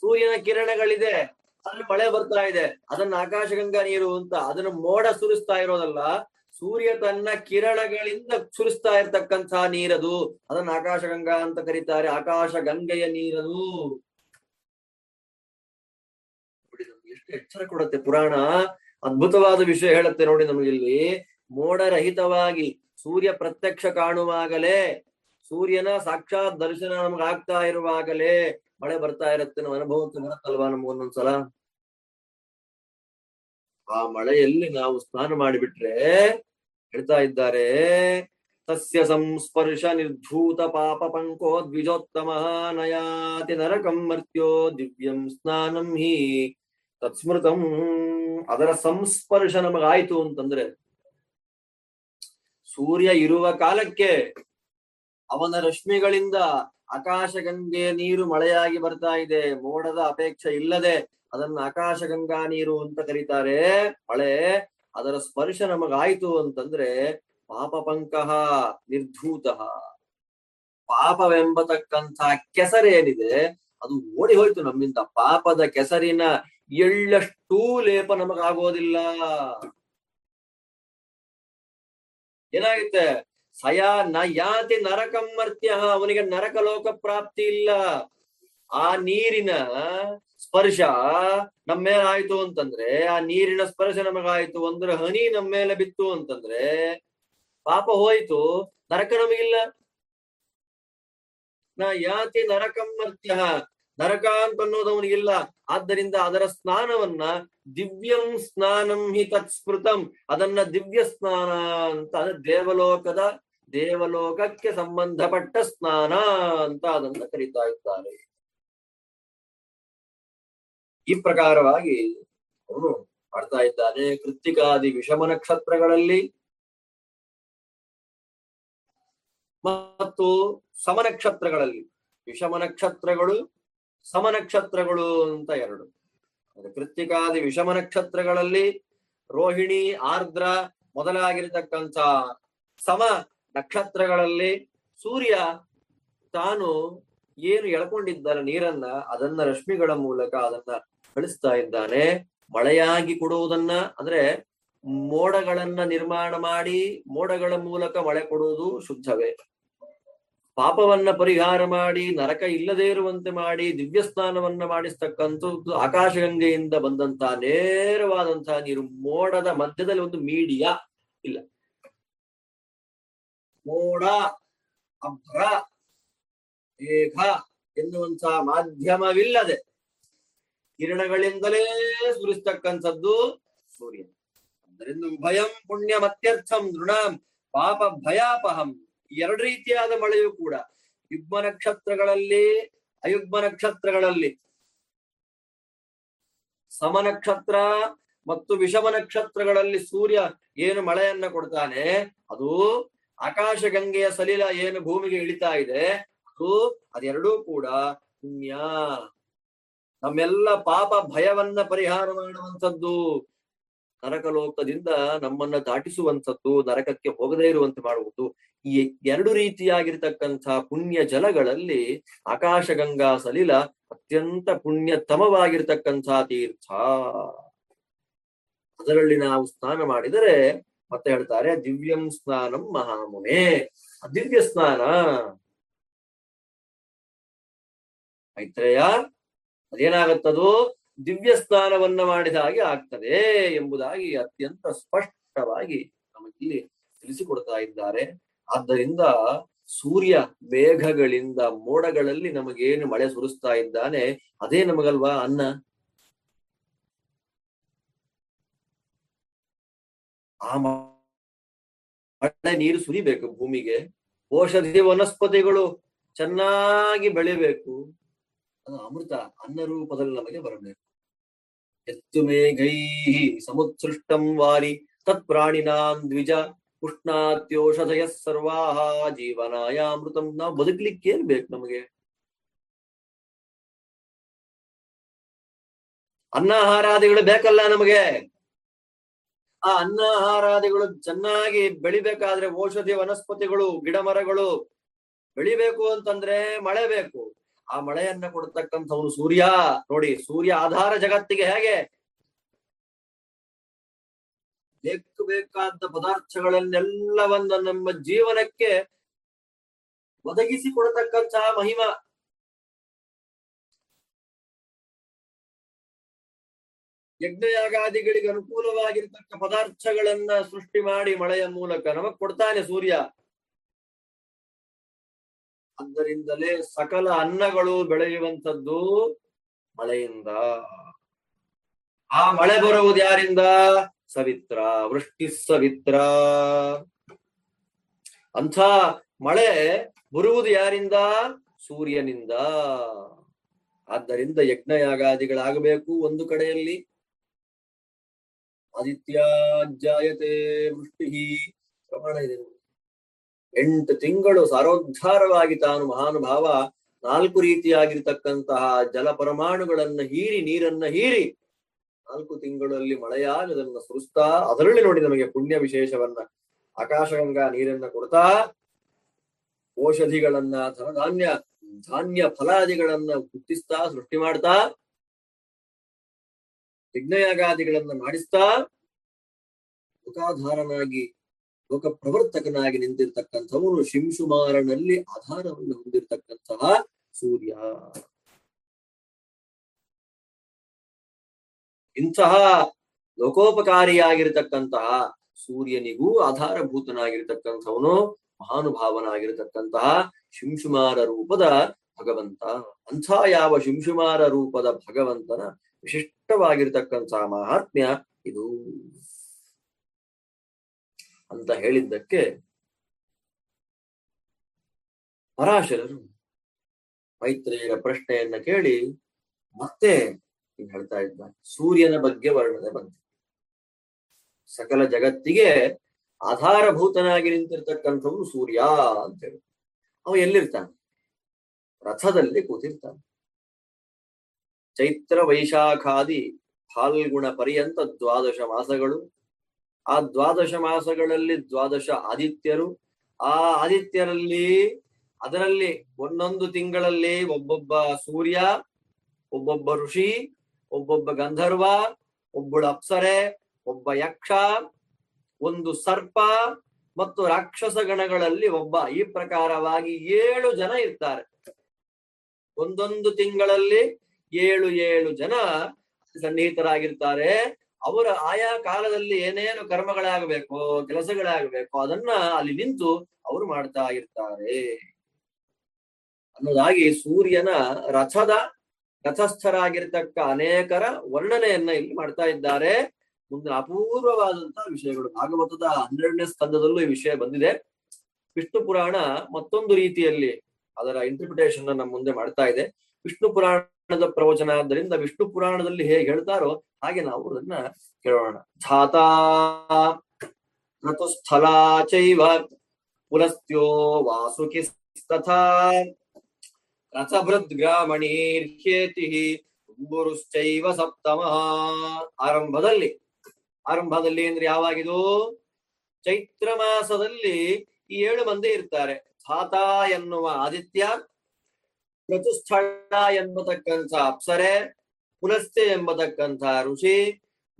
ಸೂರ್ಯನ ಕಿರಣಗಳಿದೆ, ಅಲ್ಲಿ ಮಳೆ ಬರ್ತಾ ಇದೆ. ಅದನ್ನ ಆಕಾಶಗಂಗಾ ನೀರು ಅಂತ. ಅದನ್ನ ಮೋಡ ಸುರಿಸ್ತಾ ಇರೋದಲ್ಲ, ಸೂರ್ಯ ತನ್ನ ಕಿರಣಗಳಿಂದ ಸುರಿಸ್ತಾ ಇರ್ತಕ್ಕಂತಹ ನೀರದು. ಅದನ್ನ ಆಕಾಶಗಂಗಾ ಅಂತ ಕರೀತಾರೆ, ಆಕಾಶ ಗಂಗೆಯ ನೀರದು. ನೋಡಿ, ನಮ್ಗೆ ಎಷ್ಟು ಎಚ್ಚರ ಕೊಡುತ್ತೆ ಪುರಾಣ. ಅದ್ಭುತವಾದ ವಿಷಯ ಹೇಳುತ್ತೆ ನೋಡಿ ನಮಗಿಲ್ಲಿ. ಮೋಡರಹಿತವಾಗಿ ಸೂರ್ಯ ಪ್ರತ್ಯಕ್ಷ ಕಾಣುವಾಗಲೇ, ಸೂರ್ಯನ ಸಾಕ್ಷಾತ್ ದರ್ಶನ ನಮ್ಗೆ ಆಗ್ತಾ ಇರುವಾಗಲೇ ಮಳೆ ಬರ್ತಾ ಇರುತ್ತೆ. ನಮ್ಮ ಅನುಭವಕ್ಕೆ ಬರುತ್ತಲ್ವಾ ನಮ್ಗೊಂದೊಂದ್ಸಲ. ಆ ಮಳೆಯಲ್ಲಿ ನಾವು ಸ್ನಾನ ಮಾಡಿಬಿಟ್ರೆ, ಹೇಳ್ತಾ ಇದ್ದಾರೆ, ತಸ್ಯ ಸಂಸ್ಪರ್ಶ ನಿರ್ಧೂತ ಪಾಪ ಪಂಕೋ ದ್ವಿಜೋತ್ತಮ ನಯಾತಿ ನರಕಂ ಮರ್ತ್ಯೋ ದಿವ್ಯಂ ಸ್ನಾನಂ ಹಿ ತತ್ಸ್ಮೃತಂ. ಅದರ ಸಂಸ್ಪರ್ಶ ನಮಗಾಯ್ತು ಅಂತಂದ್ರೆ, ಸೂರ್ಯ ಇರುವ ಕಾಲಕ್ಕೆ ಅವನ ರಶ್ಮಿಗಳಿಂದ ಆಕಾಶಗಂಗೆ ನೀರು ಮಳೆಯಾಗಿ ಬರ್ತಾ ಇದೆ. ಮೋಡದ ಅಪೇಕ್ಷೆ ಇಲ್ಲದೆ ಅದನ್ನ ಆಕಾಶಗಂಗಾ ನೀರು ಅಂತ ಕರೀತಾರೆ. ಮಳೆ ಅದರ ಸ್ಪರ್ಶ ನಮಗಾಯ್ತು ಅಂತಂದ್ರೆ, ಪಾಪಪಂಕಃ ನಿರ್ಧೂತಃ, ಪಾಪವೆಂಬತಕ್ಕಂಥ ಕೆಸರೇನಿದೆ ಅದು ಓಡಿ ಹೋಯ್ತು ನಮ್ಮಿಂದ. ಪಾಪದ ಕೆಸರಿನ ಎಳ್ಳಷ್ಟೂ ಲೇಪ ನಮಗಾಗೋದಿಲ್ಲ. ಏನಾಗುತ್ತೆ? ಸಯ ನ ಯಾತಿ ನರಕಂ ಮರ್ತ್ಯ, ಅವನಿಗೆ ನರಕ ಲೋಕ ಪ್ರಾಪ್ತಿ ಇಲ್ಲ. ಆ ನೀರಿನ ಸ್ಪರ್ಶ ನಮ್ಮ ಮೇಲಾಯ್ತು ಅಂತಂದ್ರೆ, ಆ ನೀರಿನ ಸ್ಪರ್ಶ ನಮಗಾಯ್ತು ಅಂದ್ರೆ, ಹನಿ ನಮ್ಮ ಮೇಲೆ ಬಿತ್ತು ಅಂತಂದ್ರೆ ಪಾಪ ಹೋಯ್ತು, ನರಕ ನಮಗಿಲ್ಲ. ನ ಯಾತಿ ನರಕಂ ಮರ್ತ್ಯ, ನರಕ ಅಂತ ಅನ್ನೋದು ಅವನಿಗಿಲ್ಲ. ಆದ್ದರಿಂದ ಅದರ ಸ್ನಾನವನ್ನ ದಿವ್ಯಂ ಸ್ನಾನಂ ಹಿ ತತ್ಸ್ಮೃತಂ, ಅದನ್ನ ದಿವ್ಯ ಸ್ನಾನ ಅಂತ, ಅಂದ್ರೆ ದೇವಲೋಕಕ್ಕೆ ಸಂಬಂಧಪಟ್ಟ ಸ್ನಾನ ಅಂತ ಅದನ್ನ ಕರೀತಾ ಇದ್ದಾರೆ. ಈ ಪ್ರಕಾರವಾಗಿ ಅವನು ಮಾಡ್ತಾ ಇದ್ದಾನೆ. ಕೃತ್ತಿಕಾದಿ ವಿಷಮ ನಕ್ಷತ್ರಗಳಲ್ಲಿ ಮತ್ತು ಸಮನಕ್ಷತ್ರಗಳಲ್ಲಿ, ವಿಷಮ ನಕ್ಷತ್ರಗಳು ಸಮನಕ್ಷತ್ರಗಳು ಅಂತ ಎರಡು. ಕೃತ್ತಿಕಾದಿ ವಿಷಮ ನಕ್ಷತ್ರಗಳಲ್ಲಿ ರೋಹಿಣಿ, ಆರ್ದ್ರ ಮೊದಲಾಗಿರತಕ್ಕಂಥ ಸಮ ನಕ್ಷತ್ರಗಳಲ್ಲಿ ಸೂರ್ಯ ತಾನು ಏನು ಎಳ್ಕೊಂಡಿದ್ದಾನೆ ನೀರನ್ನ, ಅದನ್ನ ರಶ್ಮಿಗಳ ಮೂಲಕ ಅದನ್ನ ಕಳಿಸ್ತಾ ಇದ್ದಾನೆ. ಮಳೆಯಾಗಿ ಕೊಡುವುದನ್ನ, ಅಂದ್ರೆ ಮೋಡಗಳನ್ನ ನಿರ್ಮಾಣ ಮಾಡಿ ಮೋಡಗಳ ಮೂಲಕ ಮಳೆ ಕೊಡುವುದು ಶುದ್ಧವೇ. ಪಾಪವನ್ನ ಪರಿಹಾರ ಮಾಡಿ, ನರಕ ಇಲ್ಲದೇ ಇರುವಂತೆ ಮಾಡಿ, ದಿವ್ಯ ಸ್ನಾನವನ್ನ ಮಾಡಿಸ್ತಕ್ಕಂಥದ್ದು ಆಕಾಶಗಂಗೆಯಿಂದ ಬಂದಂತಹ ನೇರವಾದಂತಹ ನೀರು. ಮೋಡದ ಮಧ್ಯದಲ್ಲಿ ಒಂದು ಮೀಡಿಯಾ ಇಲ್ಲ. ಮೋಡ, ಅಭ್ರ, ಏಕ ಎನ್ನುವಂತಹ ಮಾಧ್ಯಮವಿಲ್ಲದೆ ಕಿರಣಗಳಿಂದಲೇ ಸುರಿಸ್ತಕ್ಕಂಥದ್ದು ಸೂರ್ಯ. ಅದರಿಂದ ಉಭಯಂ ಪುಣ್ಯ ಮತ್ಯರ್ಥಂ ನೃಣಾಂ ಪಾಪ ಭಯಾಪಹಂ, ಎರಡು ರೀತಿಯಾದ ಮಳೆಯೂ ಕೂಡ ಯುಗ್ಮ ನಕ್ಷತ್ರಗಳಲ್ಲಿ, ಅಯುಗ್ಮ ನಕ್ಷತ್ರಗಳಲ್ಲಿ. ಸಮನಕ್ಷತ್ರ ಮತ್ತು ವಿಷಮ ನಕ್ಷತ್ರಗಳಲ್ಲಿ ಸೂರ್ಯ ಏನು ಮಳೆಯನ್ನ ಕೊಡ್ತಾನೆ, ಅದು ಆಕಾಶಗಂಗೆಯ ಸಲಿಲ ಏನು ಭೂಮಿಗೆ ಇಳಿತಾ ಇದೆ, ಅದೆರಡೂ ಕೂಡ ಪುಣ್ಯ, ನಮ್ಮೆಲ್ಲ ಪಾಪ ಭಯವನ್ನ ಪರಿಹಾರ ಮಾಡುವಂಥದ್ದು, ನರಕಲೋಕದಿಂದ ನಮ್ಮನ್ನ ದಾಟಿಸುವಂಥದ್ದು, ನರಕಕ್ಕೆ ಹೋಗದೇ ಇರುವಂತೆ ಮಾಡುವುದು. ಈ ಎರಡು ರೀತಿಯಾಗಿರ್ತಕ್ಕಂತಹ ಪುಣ್ಯ ಜಲಗಳಲ್ಲಿ ಆಕಾಶಗಂಗಾ ಸಲಿಲ ಅತ್ಯಂತ ಪುಣ್ಯತಮವಾಗಿರ್ತಕ್ಕಂತಹ ತೀರ್ಥ. ಅದರಲ್ಲಿ ನಾವು ಸ್ನಾನ ಮಾಡಿದರೆ ಮತ್ತೆ ಹೇಳ್ತಾರೆ ದಿವ್ಯಂ ಸ್ನಾನಂ ಮಹಾಮುನೆ, ದಿವ್ಯ ಸ್ನಾನ. ಮೈತ್ರೇಯ ಅದೇನಾಗತ್ತದು ದಿವ್ಯ ಸ್ನಾನವನ್ನ ಮಾಡಿದ ಹಾಗೆ ಆಗ್ತದೆ ಎಂಬುದಾಗಿ ಅತ್ಯಂತ ಸ್ಪಷ್ಟವಾಗಿ ನಮಗಿಲ್ಲಿ ತಿಳಿಸಿಕೊಡ್ತಾ ಇದ್ದಾರೆ. ಆದ್ದರಿಂದ ಸೂರ್ಯ ಮೇಘಗಳಿಂದ ಮೋಡಗಳಲ್ಲಿ ನಮಗೇನು ಮಳೆ ಸುರಿಸ್ತಾ ಇದ್ದಾನೆ ಅದೇ ನಮಗಲ್ವಾ ಅನ್ನ. ಆ ಮಳೆ ನೀರು ಸುರಿಬೇಕು, ಭೂಮಿಗೆ ಔಷಧಿ ವನಸ್ಪತಿಗಳು ಚೆನ್ನಾಗಿ ಬೆಳಿಬೇಕು, ಅದು ಅಮೃತ ಅನ್ನ ರೂಪದಲ್ಲಿ ನಮಗೆ ಬರಬೇಕು. ಎತ್ತು ಮೇಘೈ ಸಮುತ್ಸೃಷ್ಟಂ ವಾರಿ ತತ್ ಪ್ರಾಣಿನಾಂ ದ್ವಿಜ ಉಷ್ಣಾತ್ಯೋಷಧಯ ಸರ್ವಾಹ ಜೀವನಾಯ ಅಮೃತಂ. ನಾವು ಬದುಕಲಿಕ್ಕೆ ಏನ್ ಬೇಕು? ನಮಗೆ ಅನ್ನಾಹಾರಾದಿಗಳು ಬೇಕಲ್ಲ ನಮಗೆ. ಆ ಅನ್ನಾಹಾರಾದಿಗಳು ಚೆನ್ನಾಗಿ ಬೆಳಿಬೇಕಾದ್ರೆ ಔಷಧಿ ವನಸ್ಪತಿಗಳು ಗಿಡ ಮರಗಳು ಬೆಳಿಬೇಕು ಅಂತಂದ್ರೆ ಮಳೆ ಬೇಕು. ಆ ಮಳೆಯನ್ನ ಕೊಡ್ತಕ್ಕಂಥವನು ಸೂರ್ಯ. ನೋಡಿ, ಸೂರ್ಯ ಆಧಾರ ಜಗತ್ತಿಗೆ. ಹೇಗೆ ಬೇಕು ಬೇಕಾದ ಪದಾರ್ಥಗಳನ್ನೆಲ್ಲವನ್ನ ನಮ್ಮ ಜೀವನಕ್ಕೆ ಒದಗಿಸಿ ಕೊಡತಕ್ಕಂತಹ ಮಹಿಮಾ. ಯಜ್ಞಯಾಗಾದಿಗಳಿಗೆ ಅನುಕೂಲವಾಗಿರತಕ್ಕ ಪದಾರ್ಥಗಳನ್ನ ಸೃಷ್ಟಿ ಮಾಡಿ ಮಳೆಯ ಮೂಲಕ ನಮಗ್ ಕೊಡ್ತಾನೆ ಸೂರ್ಯ. ಆದ್ದರಿಂದಲೇ ಸಕಲ ಅನ್ನಗಳು ಬೆಳೆಯುವಂಥದ್ದು ಮಳೆಯಿಂದ. ಆ ಮಳೆ ಬರುವುದು ಯಾರಿಂದ? ಸವಿತ್ರ ವೃಷ್ಟಿ ಸವಿತ್ರ. ಅಂಥ ಮಳೆ ಬರುವುದು ಯಾರಿಂದ? ಸೂರ್ಯನಿಂದ. ಆದ್ದರಿಂದ ಯಜ್ಞಯಾಗಾದಿಗಳಾಗಬೇಕು ಒಂದು ಕಡೆಯಲ್ಲಿ. ಆದಿತ್ಯ ಜಾಯತೆ ವೃಷ್ಟಿ ಪ್ರಮಾಣ ಇದೆ. 8 ತಿಂಗಳು ಸಾರೋದ್ಧಾರವಾಗಿ ತಾನು ಮಹಾನುಭಾವ 4 ರೀತಿಯಾಗಿರ್ತಕ್ಕಂತಹ ಜಲ ಪರಮಾಣುಗಳನ್ನ ಹೀರಿ, ನೀರನ್ನ ಹೀರಿ 4 ತಿಂಗಳಲ್ಲಿ ಮಳೆಯಾಗಿ ಅದನ್ನ ಸುರಿಸ್ತಾ, ಅದರಲ್ಲಿ ನೋಡಿ ನಮಗೆ ಪುಣ್ಯ ವಿಶೇಷವನ್ನ ಆಕಾಶಗಂಗಾ ನೀರನ್ನ ಕೊಡ್ತಾ, ಔಷಧಿಗಳನ್ನ, ಧಾನ್ಯ ಫಲಾದಿಗಳನ್ನ ಹುಟ್ಟಿಸ್ತಾ ಸೃಷ್ಟಿ ಮಾಡ್ತಾ, ಯಜ್ಞಯಾಗಾದಿಗಳನ್ನ ಮಾಡಿಸ್ತಾ ಲೋಕಾಧಾರನಾಗಿ ಲೋಕ ಪ್ರವರ್ತಕನಾಗಿ ನಿಂತಿರ್ತಕ್ಕಂಥವನು ಶಿಂಶುಮಾರನಲ್ಲಿ ಆಧಾರವನ್ನು ಹೊಂದಿರತಕ್ಕಂತಹ ಸೂರ್ಯ. ಇಂತಹ ಲೋಕೋಪಕಾರಿಯಾಗಿರ್ತಕ್ಕಂತಹ ಸೂರ್ಯನಿಗೂ ಆಧಾರಭೂತನಾಗಿರ್ತಕ್ಕಂಥವನು ಮಹಾನುಭಾವನಾಗಿರ್ತಕ್ಕಂತಹ ಶಿಂಶುಮಾರ ರೂಪದ ಭಗವಂತ. ಅಂಥ ಯಾವ ಶಿಂಶುಮಾರ ರೂಪದ ಭಗವಂತನ ವಿಶಿಷ್ಟವಾಗಿರ್ತಕ್ಕಂತಹ ಮಹಾತ್ಮ್ಯ ಇದು ಅಂತ ಹೇಳಿದ್ದಕ್ಕೆ ಪರಾಶರರು ಮೈತ್ರೇಯರ ಪ್ರಶ್ನೆಯನ್ನ ಕೇಳಿ ಮತ್ತೆ ಹೇಳ್ತಾ ಇದ್ದಾರೆ. ಸೂರ್ಯನ ಬಗ್ಗೆ ವರ್ಣನೆ ಬಂತು. ಸಕಲ ಜಗತ್ತಿಗೆ ಆಧಾರಭೂತನಾಗಿ ನಿಂತಿರ್ತಕ್ಕಂಥವನು ಸೂರ್ಯ ಅಂತೇಳಿ. ಅವ ಎಲ್ಲಿರ್ತಾನೆ? ರಥದಲ್ಲಿ ಕೂತಿರ್ತಾನೆ. ಚೈತ್ರ ವೈಶಾಖಾದಿ ಫಾಲ್ಗುಣ ಪರ್ಯಂತ 12 ಮಾಸಗಳು. ಆ 12 ಮಾಸಗಳಲ್ಲಿ 12 ಆದಿತ್ಯರು. ಆ ಆದಿತ್ಯರಲ್ಲಿ ಅದರಲ್ಲಿ ಒಂದೊಂದು ತಿಂಗಳಲ್ಲಿ ಒಬ್ಬೊಬ್ಬ ಸೂರ್ಯ, ಒಬ್ಬೊಬ್ಬ ಋಷಿ, ಒಬ್ಬೊಬ್ಬ ಗಂಧರ್ವ, ಒಬ್ಬಳು ಅಪ್ಸರೆ, ಒಬ್ಬ ಯಕ್ಷ, ಒಂದು ಸರ್ಪ ಮತ್ತು ರಾಕ್ಷಸ ಗಣಗಳಲ್ಲಿ ಒಬ್ಬ, ಈ ಪ್ರಕಾರವಾಗಿ 7 ಜನ ಇರ್ತಾರೆ. ಒಂದೊಂದು ತಿಂಗಳಲ್ಲಿ 7 ಜನ ಸನ್ನಿಹಿತರಾಗಿರ್ತಾರೆ. ಅವರ ಆಯಾ ಕಾಲದಲ್ಲಿ ಏನೇನು ಕರ್ಮಗಳಾಗಬೇಕು, ಕೆಲಸಗಳಾಗಬೇಕು ಅದನ್ನ ಅಲ್ಲಿ ನಿಂತು ಅವರು ಮಾಡ್ತಾ ಇರ್ತಾರೆ ಅನ್ನೋದಾಗಿ ಸೂರ್ಯನ ರಥಸ್ಥರಾಗಿರ್ತಕ್ಕ ಅನೇಕರ ವರ್ಣನೆಯನ್ನ ಇಲ್ಲಿ ಮಾಡ್ತಾ ಇದ್ದಾರೆ. ಮುಂದಿನ ಅಪೂರ್ವವಾದಂತಹ ವಿಷಯಗಳು ಭಾಗವತದ 12ನೇ ಸ್ಕಂದದಲ್ಲೂ ಈ ವಿಷಯ ಬಂದಿದೆ. ವಿಷ್ಣು ಪುರಾಣ ಮತ್ತೊಂದು ರೀತಿಯಲ್ಲಿ ಅದರ ಇಂಟರ್ಪ್ರಿಟೇಷನ್ ನಮ್ಮ ಮುಂದೆ ಮಾಡ್ತಾ ಇದೆ. ವಿಷ್ಣು ಪುರಾಣದ ಪ್ರವಚನ ಆದ್ದರಿಂದ ವಿಷ್ಣು ಪುರಾಣದಲ್ಲಿ ಹೇಗೆ ಹೇಳ್ತಾರೋ ಹಾಗೆ ನಾವು ಅದನ್ನ ಕೇಳೋಣ. ಧಾತಾ ರಥಸ್ಥಲ ಚೈವ ಪುಲಸ್ತ್ಯೋ ವಾಸುಕಿ ತಥಾ ರಥಭೃದ್ ಗ್ರಾಮಣೀರ್ಹೇತಿ ಗುರುಶ್ಚೈವ ಸಪ್ತಮ. ಆರಂಭದಲ್ಲಿ ಅಂದ್ರೆ ಯಾವಾಗಿದು? ಚೈತ್ರ ಮಾಸದಲ್ಲಿ ಈ 7 ಮಂದಿ ಇರ್ತಾರೆ. ಧಾತಾ ಎನ್ನುವ ಆದಿತ್ಯ, ಋತುಸ್ಥಳ ಎಂಬತಕ್ಕಂಥ ಅಪ್ಸರೆ, ಪುಲಸ್ತ್ಯ ಎಂಬತಕ್ಕಂಥ ಋಷಿ,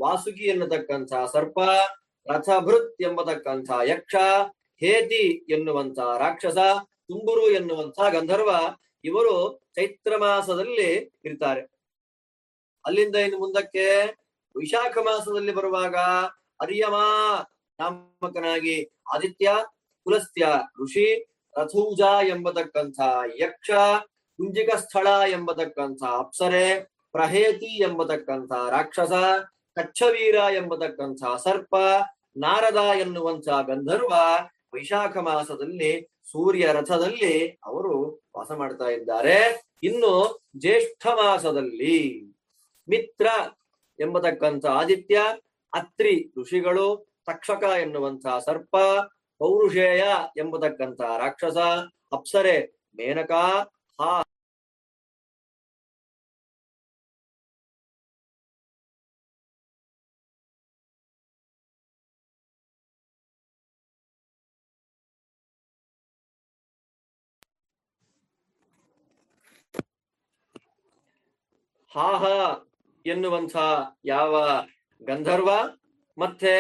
ವಾಸುಕಿ ಎನ್ನತಕ್ಕಂಥ ಸರ್ಪ, ರಥಭೃತ್ ಎಂಬತಕ್ಕಂಥ ಯಕ್ಷ, ಹೇತಿ ಎನ್ನುವಂಥ ರಾಕ್ಷಸ, ತುಂಬುರು ಎನ್ನುವಂಥ ಗಂಧರ್ವ ಇವರು ಚೈತ್ರ ಮಾಸದಲ್ಲಿ ಇರ್ತಾರೆ. ಅಲ್ಲಿಂದ ಇನ್ನು ಮುಂದಕ್ಕೆ ವೈಶಾಖ ಮಾಸದಲ್ಲಿ ಬರುವಾಗ ಅರ್ಯಮ ನಾಮಕನಾಗಿ ಆದಿತ್ಯ, ಪುಲಸ್ತ್ಯ ಋಷಿ, ರಥೂಜ ಎಂಬತಕ್ಕಂಥ ಯಕ್ಷ, ಕುಂಜಿಕ ಸ್ಥಳ ಎಂಬತಕ್ಕಂಥ ಅಪ್ಸರೆ, ಪ್ರಹೇತಿ ಎಂಬತಕ್ಕಂಥ ರಾಕ್ಷಸ, ಕಚ್ಚವೀರ ಎಂಬತಕ್ಕಂಥ ಸರ್ಪ, ನಾರದ ಎನ್ನುವಂಥ ಗಂಧರ್ವ ವೈಶಾಖ ಮಾಸದಲ್ಲಿ ಸೂರ್ಯ ರಥದಲ್ಲಿ ಅವರು ವಾಸ ಮಾಡ್ತಾ ಇದ್ದಾರೆ. ಇನ್ನು ಜ್ಯೇಷ್ಠ ಮಾಸದಲ್ಲಿ ಮಿತ್ರ ಎಂಬತಕ್ಕಂಥ ಆದಿತ್ಯ, ಅತ್ರಿ ಋಷಿಗಳು, ತಕ್ಷಕ ಎನ್ನುವಂಥ ಸರ್ಪ, ಪೌರುಷೇಯ ಎಂಬತಕ್ಕಂಥ ರಾಕ್ಷಸ, ಅಪ್ಸರೆ ಮೇನಕ, ಹಾ ಹಾಹ ಎನ್ನುವಂಥ ಯಾವ ಗಂಧರ್ವ, ಮತ್ತೆ